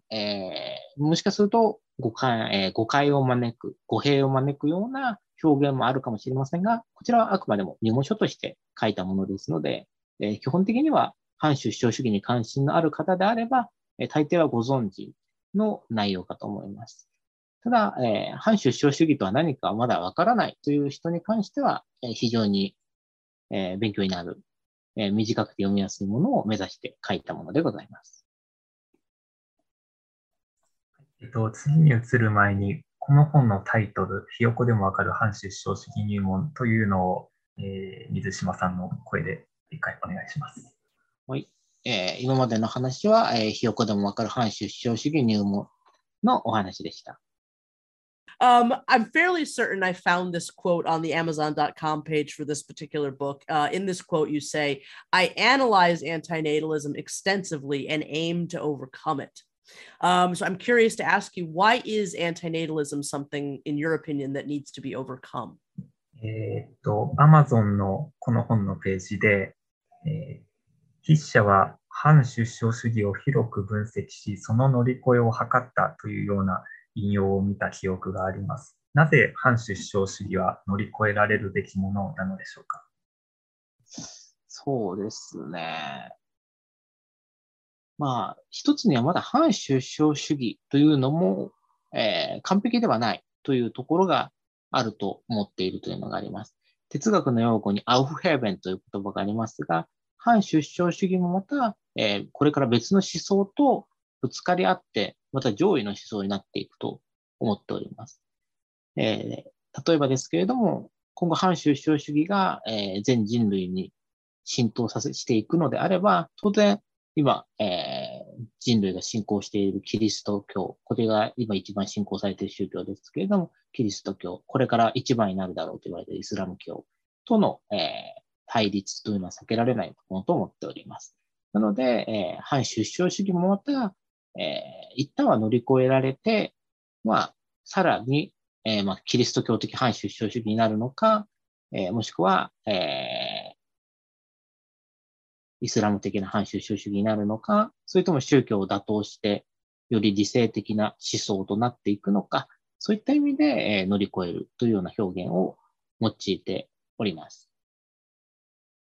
もしかすると誤解を招く、語弊を招くような表現もあるかもしれませんが、こちらはあくまでも入門書として書いたものですので、基本的には反出生主義に関心のある方であれば、大抵はご存知の内容かと思います。ただ、反出生主義とは何かまだわからないという人に関しては、非常に、勉強になる短くて読みやすいものを目指して書いたものでございます。次に移る前に、この本のタイトル、ひよこでもわかる反出生式入門というのを、水島さんの声で一回お願いします。はい。今までの話は、ひよこでもわかる反出生式入門のお話でした。I'm fairly certain I found this quote on the Amazon.com page for this particular book. In this quote, you say, "I analyze antinatalism extensively and aim to overcome it." So I'm curious to ask you, why is antinatalism something, in your opinion, that needs to be overcome? Amazon のこの本のページで、筆者は反出生主義を広く分析し、その乗り越えを図ったというような引用を見た記憶があります。なぜ反出生主義は乗り越えられるべきものなのでしょうか？そうですね。まあ、一つにはまだ反出生主義というのも、完璧ではないというところがあると思っているというのがあります。哲学の用語にアウフヘーベンという言葉がありますが、反出生主義もまた、これから別の思想とぶつかり合って、また上位の思想になっていくと思っております。例えばですけれども、今後反出生主義が、全人類に浸透させていくのであれば、当然今、人類が信仰しているキリスト教、これが今一番信仰されている宗教ですけれども、キリスト教、これから一番になるだろうと言われているイスラム教との、対立というのは避けられないものと思っております。なので、反出生主義もまた、一旦は乗り越えられて、まあ、さらに、キリスト教的反出生主義になるのか、もしくは、イスラム的な反出生主義になるのか、それとも宗教を打倒して、より理性的な思想となっていくのか、そういった意味で、乗り越えるというような表現を用いております。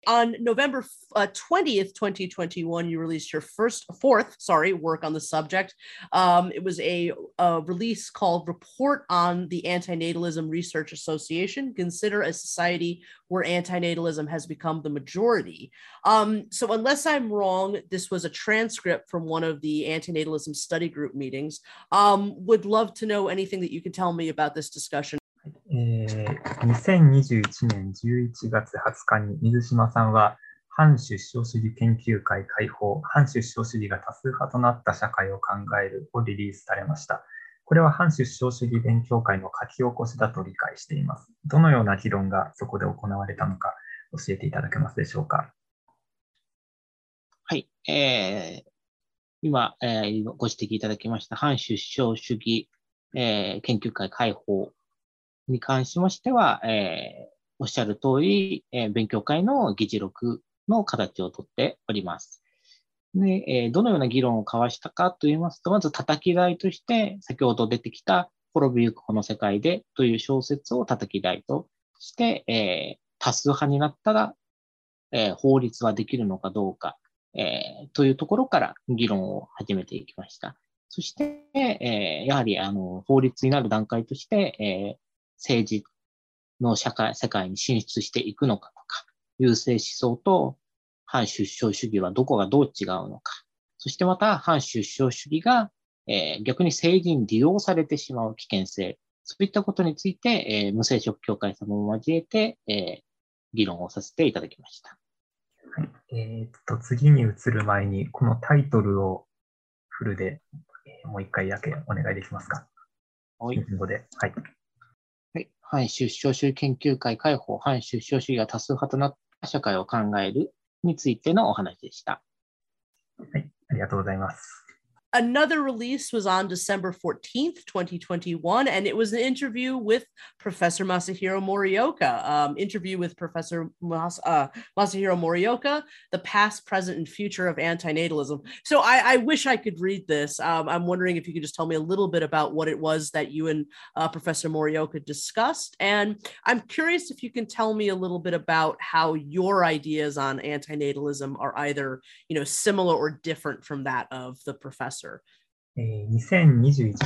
On November 20th, 2021, you released your fourth work on the subject. It was a release called Report on the Antinatalism Research Association, Consider a Society Where Antinatalism Has Become the Majority. So unless I'm wrong, this was a transcript from one of the Antinatalism Study Group meetings. Would love to know anything that you can tell me about this discussion.2021年11月20日に水島さんは反出生主義研究会開放、反出生主義が多数派となった社会を考えるをリリースされました。これは反出生主義勉強会の書き起こしだと理解しています。どのような議論がそこで行われたのか教えていただけますでしょうか。はい。今、ご指摘いただきました反出生主義、研究会開放に関しましては、おっしゃる通り、勉強会の議事録の形をとっております。で、どのような議論を交わしたかといいますと、まず叩き台として、先ほど出てきた滅びゆくこの世界でという小説を叩き台として、多数派になったら、法律はできるのかどうか、というところから議論を始めていきました。そして、やはり法律になる段階として、政治の世界に進出していくのかとか、優生思想と反出生主義はどこがどう違うのか、そしてまた反出生主義が、逆に政治に利用されてしまう危険性、そういったことについて、無生殖協会様を交えて、議論をさせていただきました。はい、次に移る前に、このタイトルをフルで、もう一回だけお願いできますか。はい。日本語で。はい。反出生主義研究会開放、反出生主義が多数派となった社会を考えるについてのお話でした。はい、ありがとうございます。Another release was on December 14th, 2021, and it was an interview with Professor Masahiro Morioka. Interview with Professor Masahiro Morioka, The Past, Present, and Future of Antinatalism. So I wish I could read this. I'm wondering if you could just tell me a little bit about what it was that you and Professor Morioka discussed. And I'm curious if you can tell me a little bit about how your ideas on antinatalism are either, similar or different from that of the professor.2021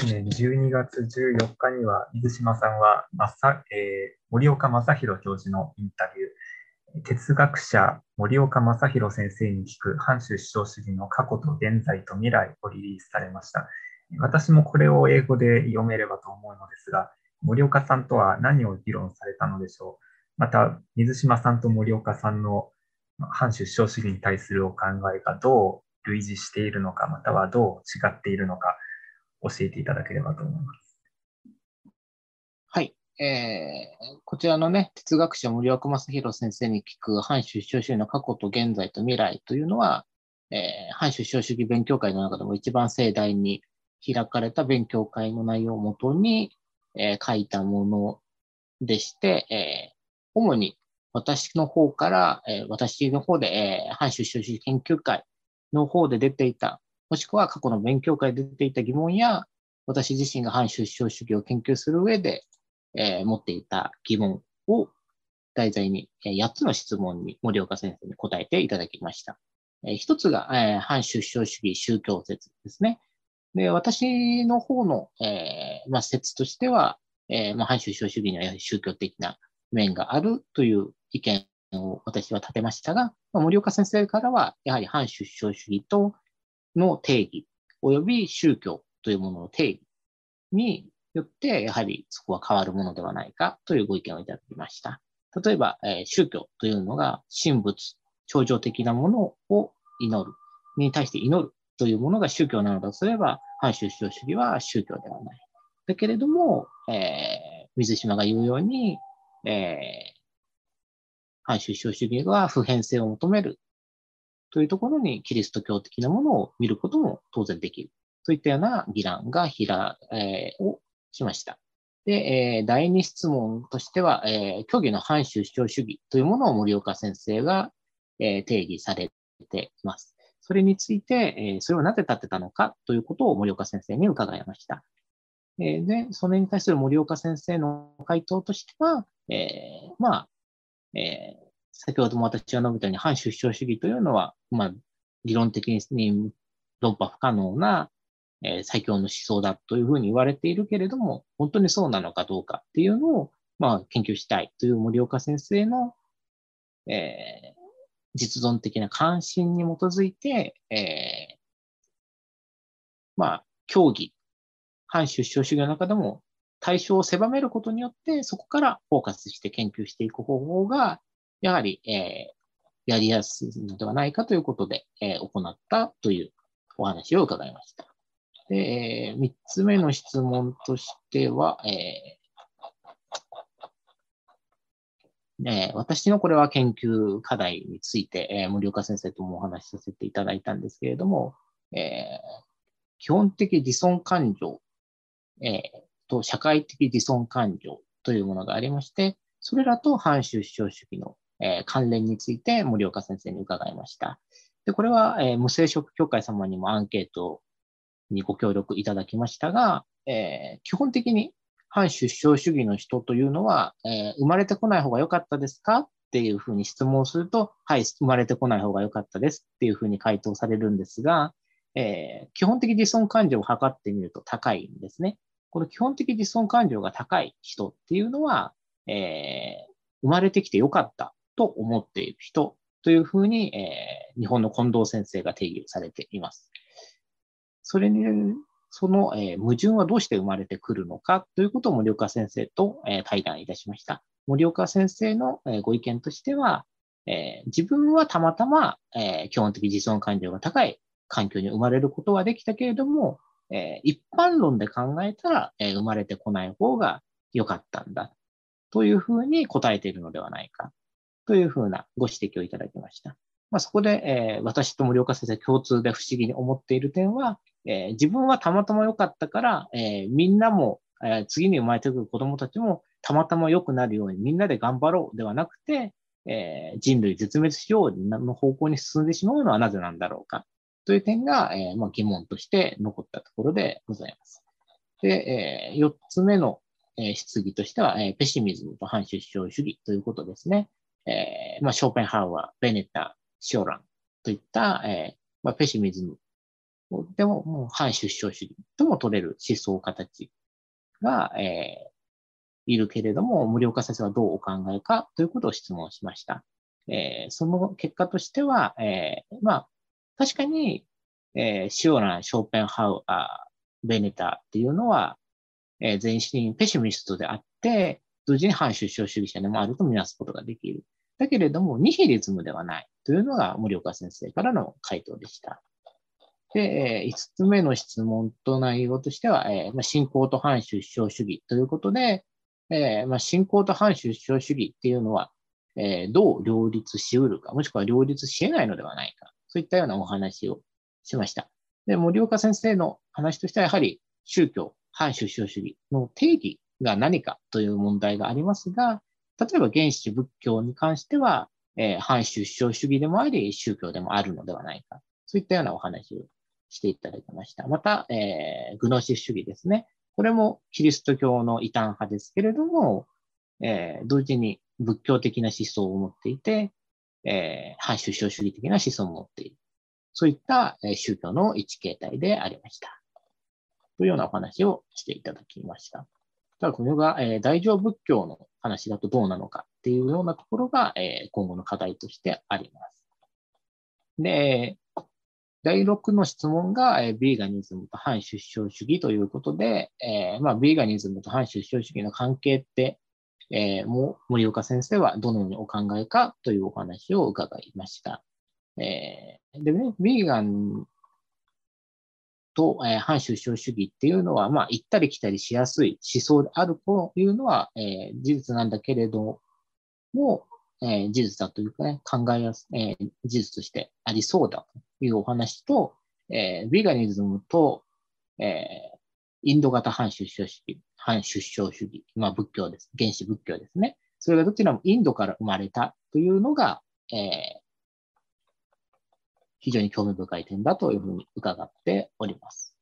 年12月14日には水島さんは森岡正弘教授のインタビュー、哲学者森岡正弘先生に聞く反州思想主義の過去と現在と未来をリリースされました。私もこれを英語で読めればと思うのですが、森岡さんとは何を議論されたのでしょう。また、水島さんと森岡さんの反州思想主義に対するお考えがどう類似しているのか、またはどう違っているのか、教えていただければと思います。はい、こちらのね、哲学者森岡正弘先生に聞く反州思想主義の過去と現在と未来というのは、反州思想主義勉強会の中でも一番盛大に開かれた勉強会の内容をもとに、書いたものでして、主に私の方から、私の方で、反州思想主義研究会の方で出ていた、もしくは過去の勉強会で出ていた疑問や、私自身が反州思想主義を研究する上で、持っていた疑問を題材に、8つの質問に森岡先生に答えていただきました。1つが、反州思想主義宗教説ですね。で、私の方の、説としては、反州思想主義には宗教的な面があるという意見を私は立てましたが、森岡先生からは、やはり反州思想主義との定義、及び宗教というものの定義によって、やはりそこは変わるものではないかというご意見をいただきました。例えば、宗教というのが神仏、超常的なものを祈る、に対して祈るというものが宗教なのだとすれば、反宗教主義は宗教ではない。だけれども、水島が言うように、反宗教主義は普遍性を求めるというところにキリスト教的なものを見ることも当然できる。そういったような議論がしました。で、第2質問としては、教義の反州主張主義というものを森岡先生が、定義されています。それについて、それをなぜ立てたのかということを森岡先生に伺いました。で、それに対する森岡先生の回答としては、先ほども私が述べたように反州主張主義というのは、理論的に論破不可能な最強の思想だというふうに言われているけれども、本当にそうなのかどうかっていうのを、研究したいという森岡先生の、実存的な関心に基づいて、教義、反州思想主義の中でも対象を狭めることによって、そこからフォーカスして研究していく方法が、やはり、やりやすいのではないかということで、行ったというお話を伺いました。で、3つ目の質問としては、私のこれは研究課題について、森岡先生ともお話しさせていただいたんですけれども、基本的自尊感情、と社会的自尊感情というものがありまして、それらと反州思想主義の、関連について森岡先生に伺いました。で、これは、無生殖協会様にもアンケートにご協力いただきましたが、基本的に反出生主義の人というのは、生まれてこない方が良かったですかっていうふうに質問すると、はい、生まれてこない方が良かったですっていうふうに回答されるんですが、基本的自尊感情を測ってみると高いんですね。この基本的自尊感情が高い人っていうのは、生まれてきて良かったと思っている人というふうに、日本の近藤先生が定義されています。それに、その、矛盾はどうして生まれてくるのかということを森岡先生と、対談いたしました。森岡先生の、ご意見としては、自分はたまたま、基本的自尊感情が高い環境に生まれることはできたけれども、一般論で考えたら、生まれてこない方が良かったんだというふうに答えているのではないかというふうなご指摘をいただきました。そこで、私と森岡先生共通で不思議に思っている点は、自分はたまたま良かったから、みんなも、次に生まれてくる子どもたちもたまたま良くなるようにみんなで頑張ろうではなくて、人類絶滅しようの方向に進んでしまうのはなぜなんだろうかという点が、疑問として残ったところでございます。で、4つ目の、質疑としては、ペシミズムと反州思想主義ということですね。ショーペンハウアー、ベネタ、シオランといった、ペシミズムでも、反州思想主義とも取れる思想形が、いるけれども、森岡先生はどうお考えかということを質問しました。その結果としては、まあ、確かに、シオラン、ショーペンハウアー、ベネタっていうのは、全身ペシミストであって、同時に反出生主義者でもあると見なすことができる。だけれども、ニヒリズムではないというのが森岡先生からの回答でした。で、5つ目の質問と内容としては、信仰と反出生主義ということで、信仰と反出生主義っていうのは、どう両立し得るか、もしくは両立し得ないのではないか、そういったようなお話をしました。で、森岡先生の話としては、やはり宗教、反出生主義の定義が何かという問題がありますが、例えば原始仏教に関しては、反出生主義でもあり、宗教でもあるのではないか、そういったようなお話をしていただきました。また、グノシス主義ですね。これもキリスト教の異端派ですけれども、同時に仏教的な思想を持っていて、反出生主義的な思想を持っている。そういった宗教の一形態でありました。というようなお話をしていただきました。ただ、これが、大乗仏教の話だとどうなのかっていうようなところが、今後の課題としてあります。で、第6の質問が、ビーガニズムと反出生主義ということで、ビーガニズムと反出生主義の関係って、森岡先生はどのようにお考えかというお話を伺いました。でね、ビーガンと、反出生主義っていうのは、行ったり来たりしやすい思想であるというのは、事実なんだけれども、事実だというかね、考えやす、事実としてありそうだというお話と、ビーガニズムと、インド型反出生主義、仏教です。原始仏教ですね。それがどちらもインドから生まれたというのが、非常に興味深い点だというふうに伺っております。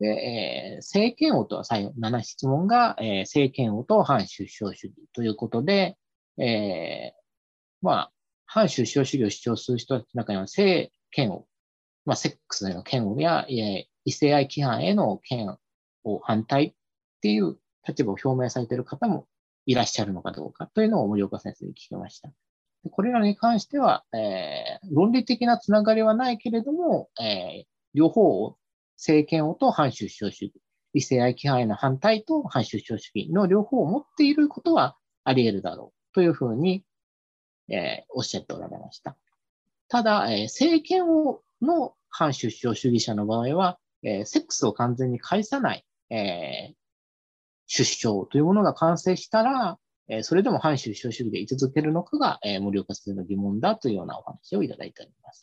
で、政権王とは最後、7質問が、政権王と反出生主義ということで、反出生主義を主張する人たちの中には性嫌悪、セックスへの嫌悪や異性愛規範への嫌悪反対っていう立場を表明されている方もいらっしゃるのかどうかというのを森岡先生に聞きました。これらに関しては、論理的なつながりはないけれども、両方を性嫌悪と反出生主義、異性愛規範への反対と反出生主義の両方を持っていることはあり得るだろう。というふうに、おっしゃっておられました。ただ、性嫌悪の反出生主義者の場合は、セックスを完全に介さない、出生というものが完成したら、それでも反出生主義で居続けるのかが、森岡先生の疑問だというようなお話をいただいております。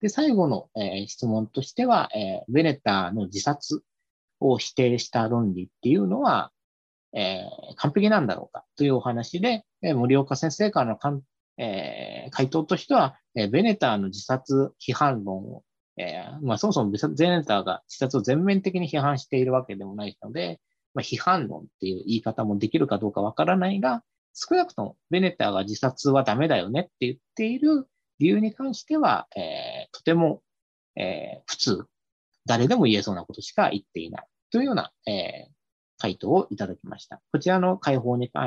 で、最後の、質問としては、ベネタの自殺を否定した論理っていうのは、完璧なんだろうかというお話で、森岡先生からの回答としては、ベネターの自殺批判論を、そもそもベネターが自殺を全面的に批判しているわけでもないので、批判論っていう言い方もできるかどうかわからないが、少なくともベネターが自殺はダメだよねって言っている理由に関しては、とても、普通、誰でも言えそうなことしか言っていないというような、回答をいただきました。こちらの解放に、こ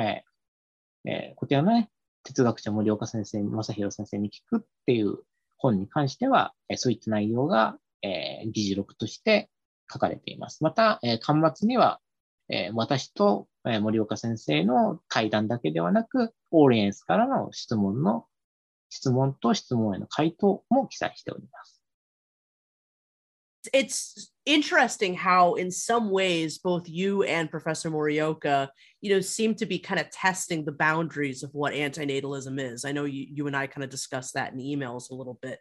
ちらの哲学者森岡先生、正弘先生に聞くっていう本に関しては、そういった内容が、議事録として書かれています。また、巻末には、私と森岡先生の対談だけではなく、オーリエンスからの質問と質問への回答も記載しております。It's interesting how in some ways both you and Professor Morioka, seem to be kind of testing the boundaries of what antinatalism is. I know you and I kind of discussed that in emails a little bit.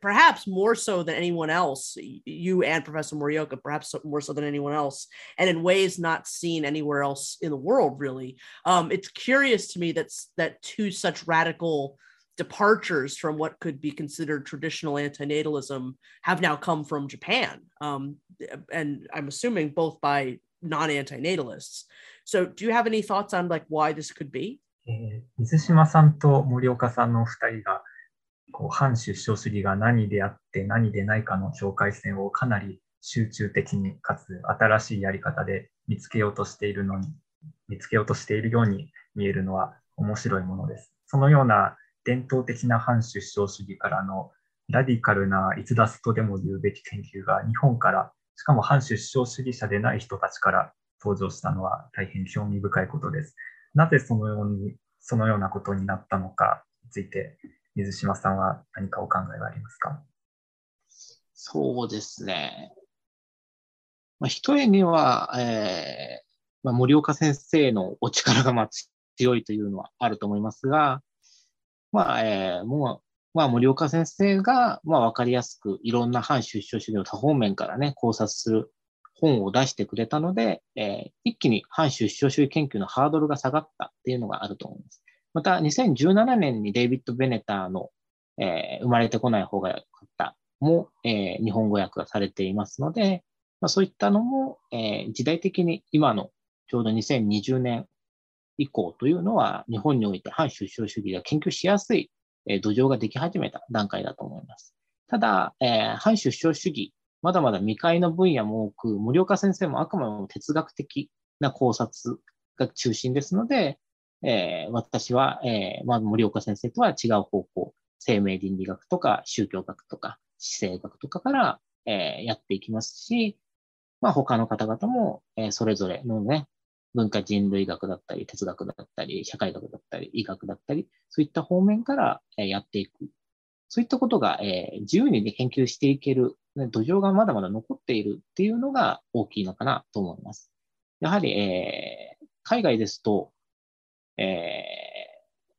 Perhaps more so than anyone else, you and Professor Morioka, perhaps more so than anyone else, and in ways not seen anywhere else in the world, really. It's curious to me that two such radical departures from what could be considered traditional antinatalism have now come from Japan, and I'm assuming both by non-antinatalists. So do you have any thoughts on why this could be? 水島さんと森岡さんの2人が反出生主義が何であって何でないかの境界線をかなり集中的にかつ新しいやり方で見つけようとしているように見えるのは面白いものです。そのような伝統的な反出生主義からのラディカルな逸脱とでも言うべき研究が日本から、しかも反出生主義者でない人たちから登場したのは大変興味深いことです。なぜそのようなことになったのかについて、水島さんは何かお考えはありますか？そうですね。一重には、森岡先生のお力が強いというのはあると思いますが、森岡先生が、わかりやすくいろんな反出生主義を多方面からね、考察する本を出してくれたので、一気に反出生主義研究のハードルが下がったっていうのがあると思います。また、2017年にデイビッド・ベネターの、生まれてこない方が良かったも、日本語訳がされていますので、そういったのも、時代的に今のちょうど2020年以降というのは、日本において反出生主義が研究しやすい土壌ができ始めた段階だと思います。ただ、反出生主義、まだまだ未開の分野も多く、森岡先生もあくまでも哲学的な考察が中心ですので、私は、森岡先生とは違う方向、生命倫理学とか宗教学とか姿勢学とかから、やっていきますし、他の方々も、それぞれのね、文化人類学だったり、哲学だったり、社会学だったり、医学だったり、そういった方面からやっていく。そういったことが自由に研究していける土壌がまだまだ残っているっていうのが大きいのかなと思います。やはり海外ですと、ベ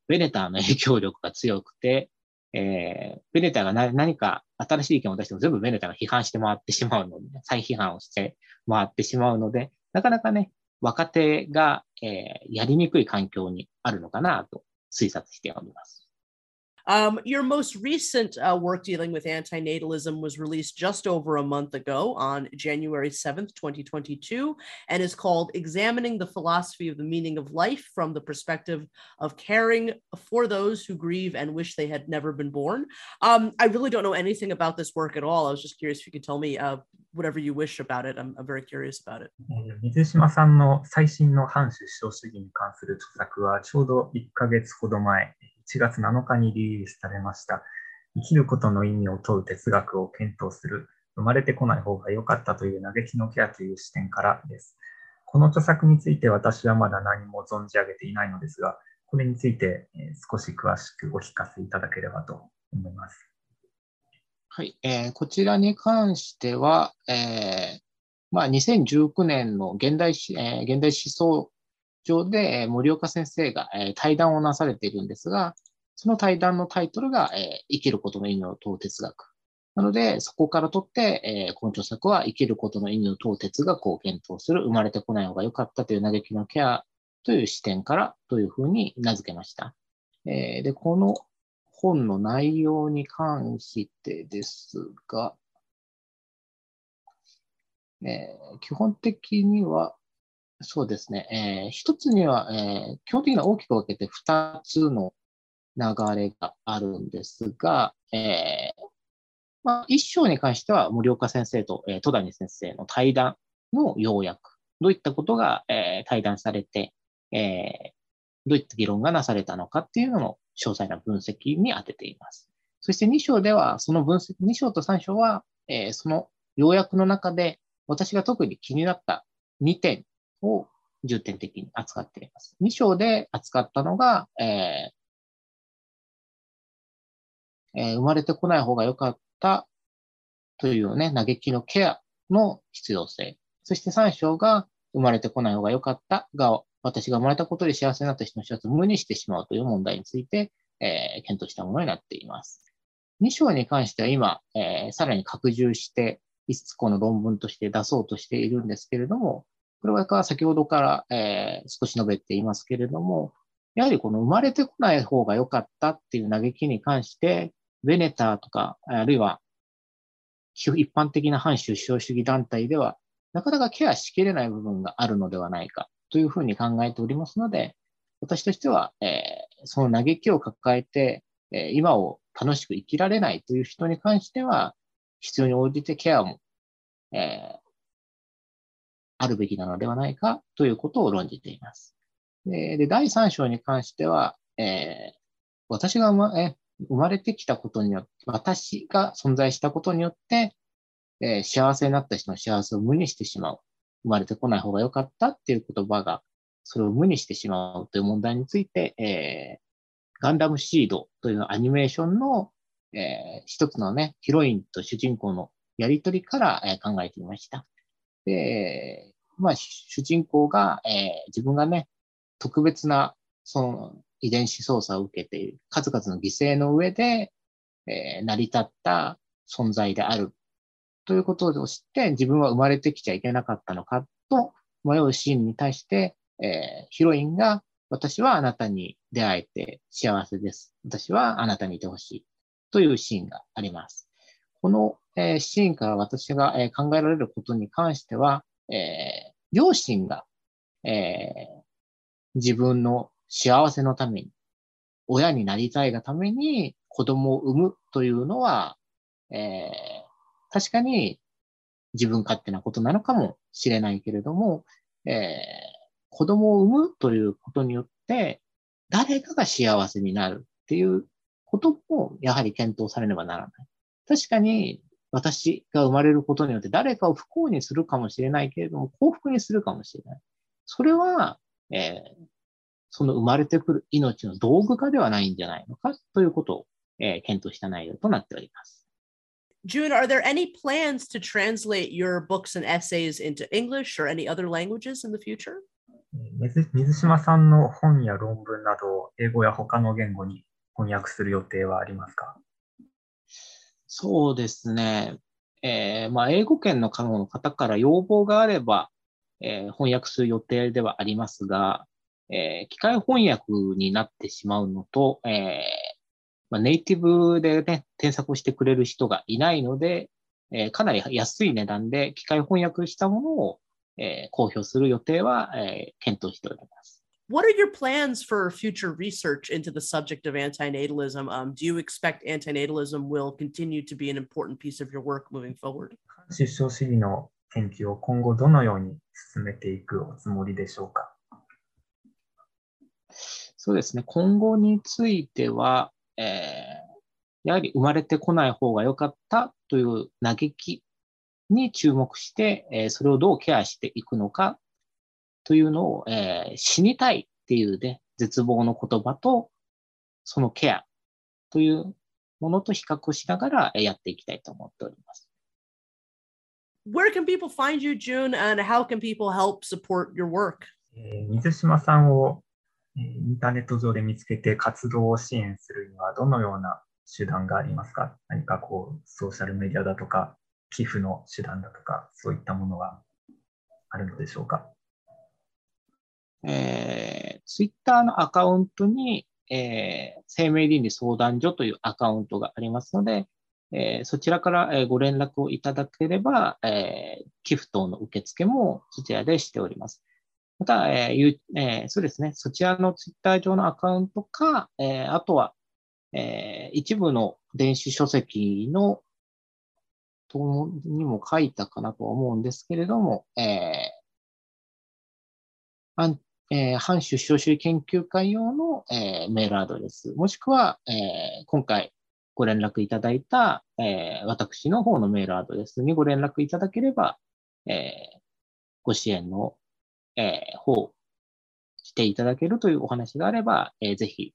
ネターの影響力が強くて、ベネターが何か新しい意見を出しても全部ベネターが批判して回ってしまうので、再批判をして回ってしまうので、なかなかね、若手が、やりにくい環境にあるのかなと推察しております。Your most recent work dealing with antinatalism was released just over a month ago on January 7th, 2022, and is called Examining the Philosophy of the Meaning of Life from the Perspective of Caring for Those Who Grieve and Wish They Had Never Been Born. I really don't know anything about this work at all. I was just curious if you could tell me whatever you wish about it. I'm very curious about it. 水島さんの最新の反出生主義に関する著作はちょうど1ヶ月ほど前、1月7日にリリースされました。生きることの意味を問う哲学を検討する、生まれてこない方が良かったという嘆きのケアという視点からです。この著作について私はまだ何も存じ上げていないのですが、これについて少し詳しくお聞かせいただければと思います。はい、こちらに関しては、2019年の現代思想上で森岡先生が対談をなされているんですが、その対談のタイトルが生きることの意味を問う哲学。なので、そこから取って、この著作は生きることの意味を問う哲学を検討する、生まれてこない方が良かったという嘆きのケアという視点からというふうに名付けました。で、この本の内容に関してですが、基本的には、そうですね、一つには、基本的には大きく分けて2つの流れがあるんですが、一章に関しては森岡先生と、戸谷先生の対談の要約、どういったことが、対談されて、どういった議論がなされたのかっていうのの詳細な分析に当てています。そして2章では、その分析、2章と3章は、その要約の中で、私が特に気になった2点を重点的に扱っています。2章で扱ったのが、生まれてこない方が良かったというね、嘆きのケアの必要性。そして3章が、生まれてこない方が良かったが、私が生まれたことで幸せになった人の幸せを無にしてしまうという問題について、検討したものになっています。2章に関しては今、さらに拡充して、いくつかの論文として出そうとしているんですけれども、これは先ほどから、少し述べていますけれども、やはりこの生まれてこない方が良かったっていう嘆きに関して、ベネターとか、あるいは一般的な反出生主義団体では、なかなかケアしきれない部分があるのではないか。というふうに考えておりますので、私としては、その嘆きを抱えて、今を楽しく生きられないという人に関しては、必要に応じてケアも、あるべきなのではないかということを論じています。で、第3章に関しては、私が生まれてきたことによって、私が存在したことによって、幸せになった人の幸せを無にしてしまう。生まれてこない方が良かったっていう言葉が、それを無にしてしまうという問題について、ガンダムシードというのアニメーションの、一つのね、ヒロインと主人公のやりとりから、考えてみました。で、主人公が、自分がね、特別な、その、遺伝子操作を受けている数々の犠牲の上で、成り立った存在であるということを知って自分は生まれてきちゃいけなかったのかと迷うシーンに対して、ヒロインが私はあなたに出会えて幸せです。私はあなたにいてほしいというシーンがあります。この、シーンから私が、考えられることに関しては、両親が、自分の幸せのために、親になりたいがために子供を産むというのは、確かに自分勝手なことなのかもしれないけれども、子供を産むということによって、誰かが幸せになるっていうこともやはり検討されねばならない。確かに私が生まれることによって誰かを不幸にするかもしれないけれども、幸福にするかもしれない。それは、その生まれてくる命の道具化ではないんじゃないのかということを、検討した内容となっております。Jun, are there any plans to translate your books and essays into English or any other languages in the future? 水島さんの本や論文などを英語や他の言語に翻訳する予定はありますか？そうですね。英語圏の方から要望があれば、翻訳する予定ではありますが、機械翻訳になってしまうのと、ネイティブでね、添削をしてくれる人がいないので、かなり安い値段で機械翻訳したものを、公表する予定は、検討しております。What are your plans for future research into the subject of antinatalism?、do you expect antinatalism will continue to be an important piece of your work moving forward? 反出生主義の研究を今後どのように進めていくおつもりでしょうか？そうですね。今後については、やはり生まれてこない方が良かったという嘆きに注目して、それをどうケアしていくのかというのを、死にたいっていうね、絶望の言葉とそのケアというものと比較しながらやっていきたいと思っております。Where can people find you, Jun, and how can people help support your work? 水島さんをインターネット上で見つけて活動を支援するにはどのような手段がありますか？何かこうソーシャルメディアだとか寄付の手段だとかそういったものはあるのでしょうか？ツイッターのアカウントに、生命倫理相談所というアカウントがありますので、そちらからご連絡をいただければ、寄付等の受付もそちらでしております。また、そうですね、そちらのツイッター上のアカウントか、あとは、一部の電子書籍の等にも書いたかなと思うんですけれども、反出生主義研究会用の、メールアドレス、もしくは、今回ご連絡いただいた、私の方のメールアドレスにご連絡いただければ、ご支援の方していただけるというお話があれば、ぜひ、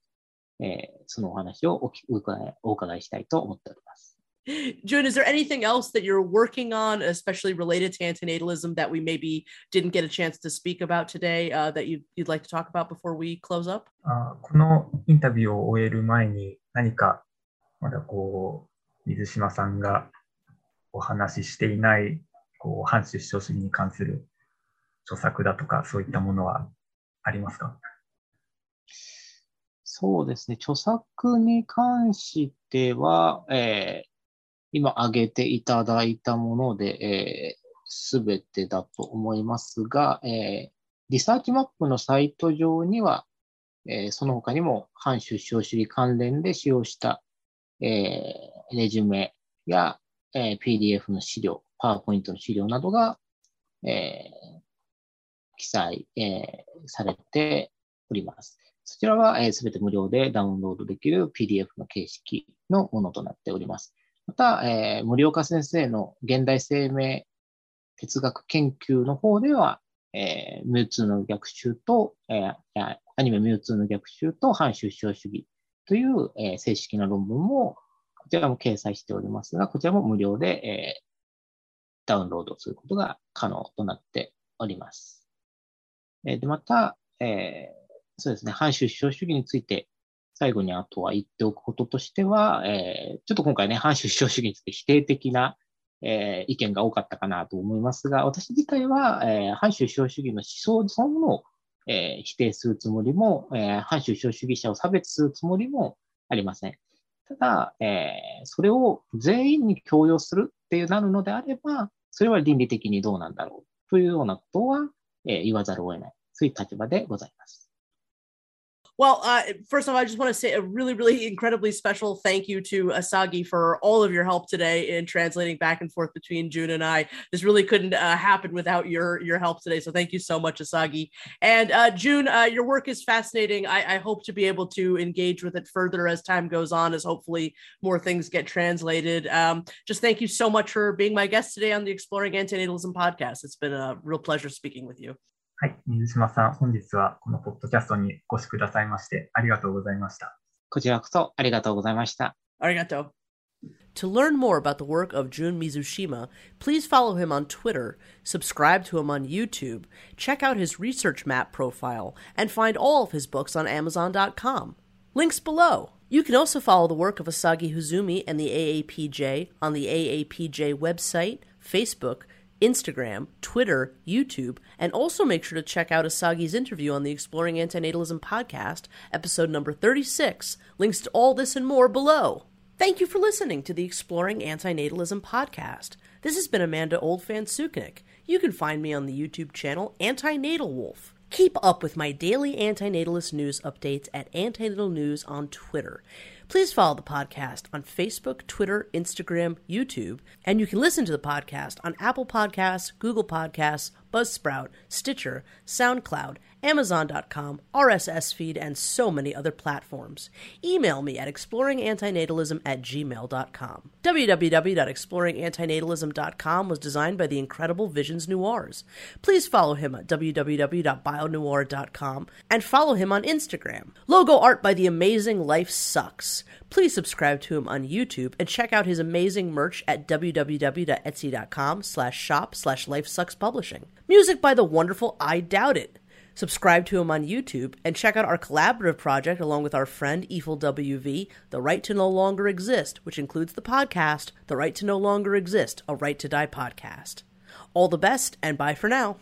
そのお話をお伺いしたいと思っております。Jun, is there anything else that you're working on, especially related to antinatalism, that we maybe didn't get a chance to speak about today, that you'd like to talk about before we close up? このインタビューを終える前に何かまだこう水島さんがお話ししていないこう反出生主義に関する著作だとかそういったものはありますか？そうですね。著作に関しては、今挙げていただいたもので、全てだと思いますが、リサーチマップのサイト上には、その他にも反出生主義関連で使用した、レジュメや、PDF の資料、パワーポイントの資料などが、記載、されております。そちらはすべて無料でダウンロードできる PDF の形式のものとなっております。また、森岡先生の現代生命哲学研究の方では、ミュウツーの逆襲と、アニメミュウツーの逆襲と反出生主義という、正式な論文もこちらも掲載しておりますが、こちらも無料で、ダウンロードすることが可能となっております。でまた、そうですね、反出生主義について最後にあとは言っておくこととしては、ちょっと今回ね、反出生主義について否定的な、意見が多かったかなと思いますが、私自体は、反出生主義の思想そのものを、否定するつもりも、反出生主義者を差別するつもりもありません。ただ、それを全員に強要するっていうなるのであれば、それは倫理的にどうなんだろうというようなことは、言わざるを得ない、そういう立場でございます。Well, first off, I just want to say a really, really incredibly special thank you to Asagi for all of your help today in translating back and forth between Jun and I. This really couldn't happen without your help today. So thank you so much, Asagi. And Jun, your work is fascinating. I hope to be able to engage with it further as time goes on, as hopefully more things get translated. Just thank you so much for being my guest today on the Exploring Antinatalism podcast. It's been a real pleasure speaking with you.はい、水島さん、本日はこのポッドキャストにお越しくださいましてありがとうございました。こちらこそありがとうございました。ありがとう。To learn more about the work of Jun Mizushima, please follow him on Twitter, subscribe to him on YouTube, check out his research map profile, and find all of his books on Amazon.com. Links below. You can also follow the work of Asagi Hozumi and the AAPJ on the AAPJ website, Facebook,Instagram, Twitter, YouTube, and also make sure to check out Asagi's interview on the Exploring Antinatalism podcast, episode number 36. Links to all this and more below. Thank you for listening to the Exploring Antinatalism podcast. This has been Amanda Oldphan Sukenick. You can find me on the YouTube channel Anti-Natal Wolf. Keep up with my daily antinatalist news updates at Antinatal News on Twitter.Please follow the podcast on Facebook, Twitter, Instagram, YouTube, and you can listen to the podcast on Apple Podcasts, Google Podcasts, Buzzsprout, Stitcher, SoundCloud, Amazon.com, RSS feed, and so many other platforms. Email me at exploringantinatalism@gmail.com. www.exploringantinatalism.com was designed by the incredible Visions Noirs. Please follow him at www.bionoir.com and follow him on Instagram. Logo art by the amazing Life Sucks. Please subscribe to him on YouTube and check out his amazing merch at www.etsy.com/shop/LifeSucksPublishing. Music by the wonderful I Doubt It. Subscribe to him on YouTube and check out our collaborative project along with our friend Evil WV, The Right to No Longer Exist, which includes the podcast, The Right to No Longer Exist, a Right to Die podcast. All the best and bye for now.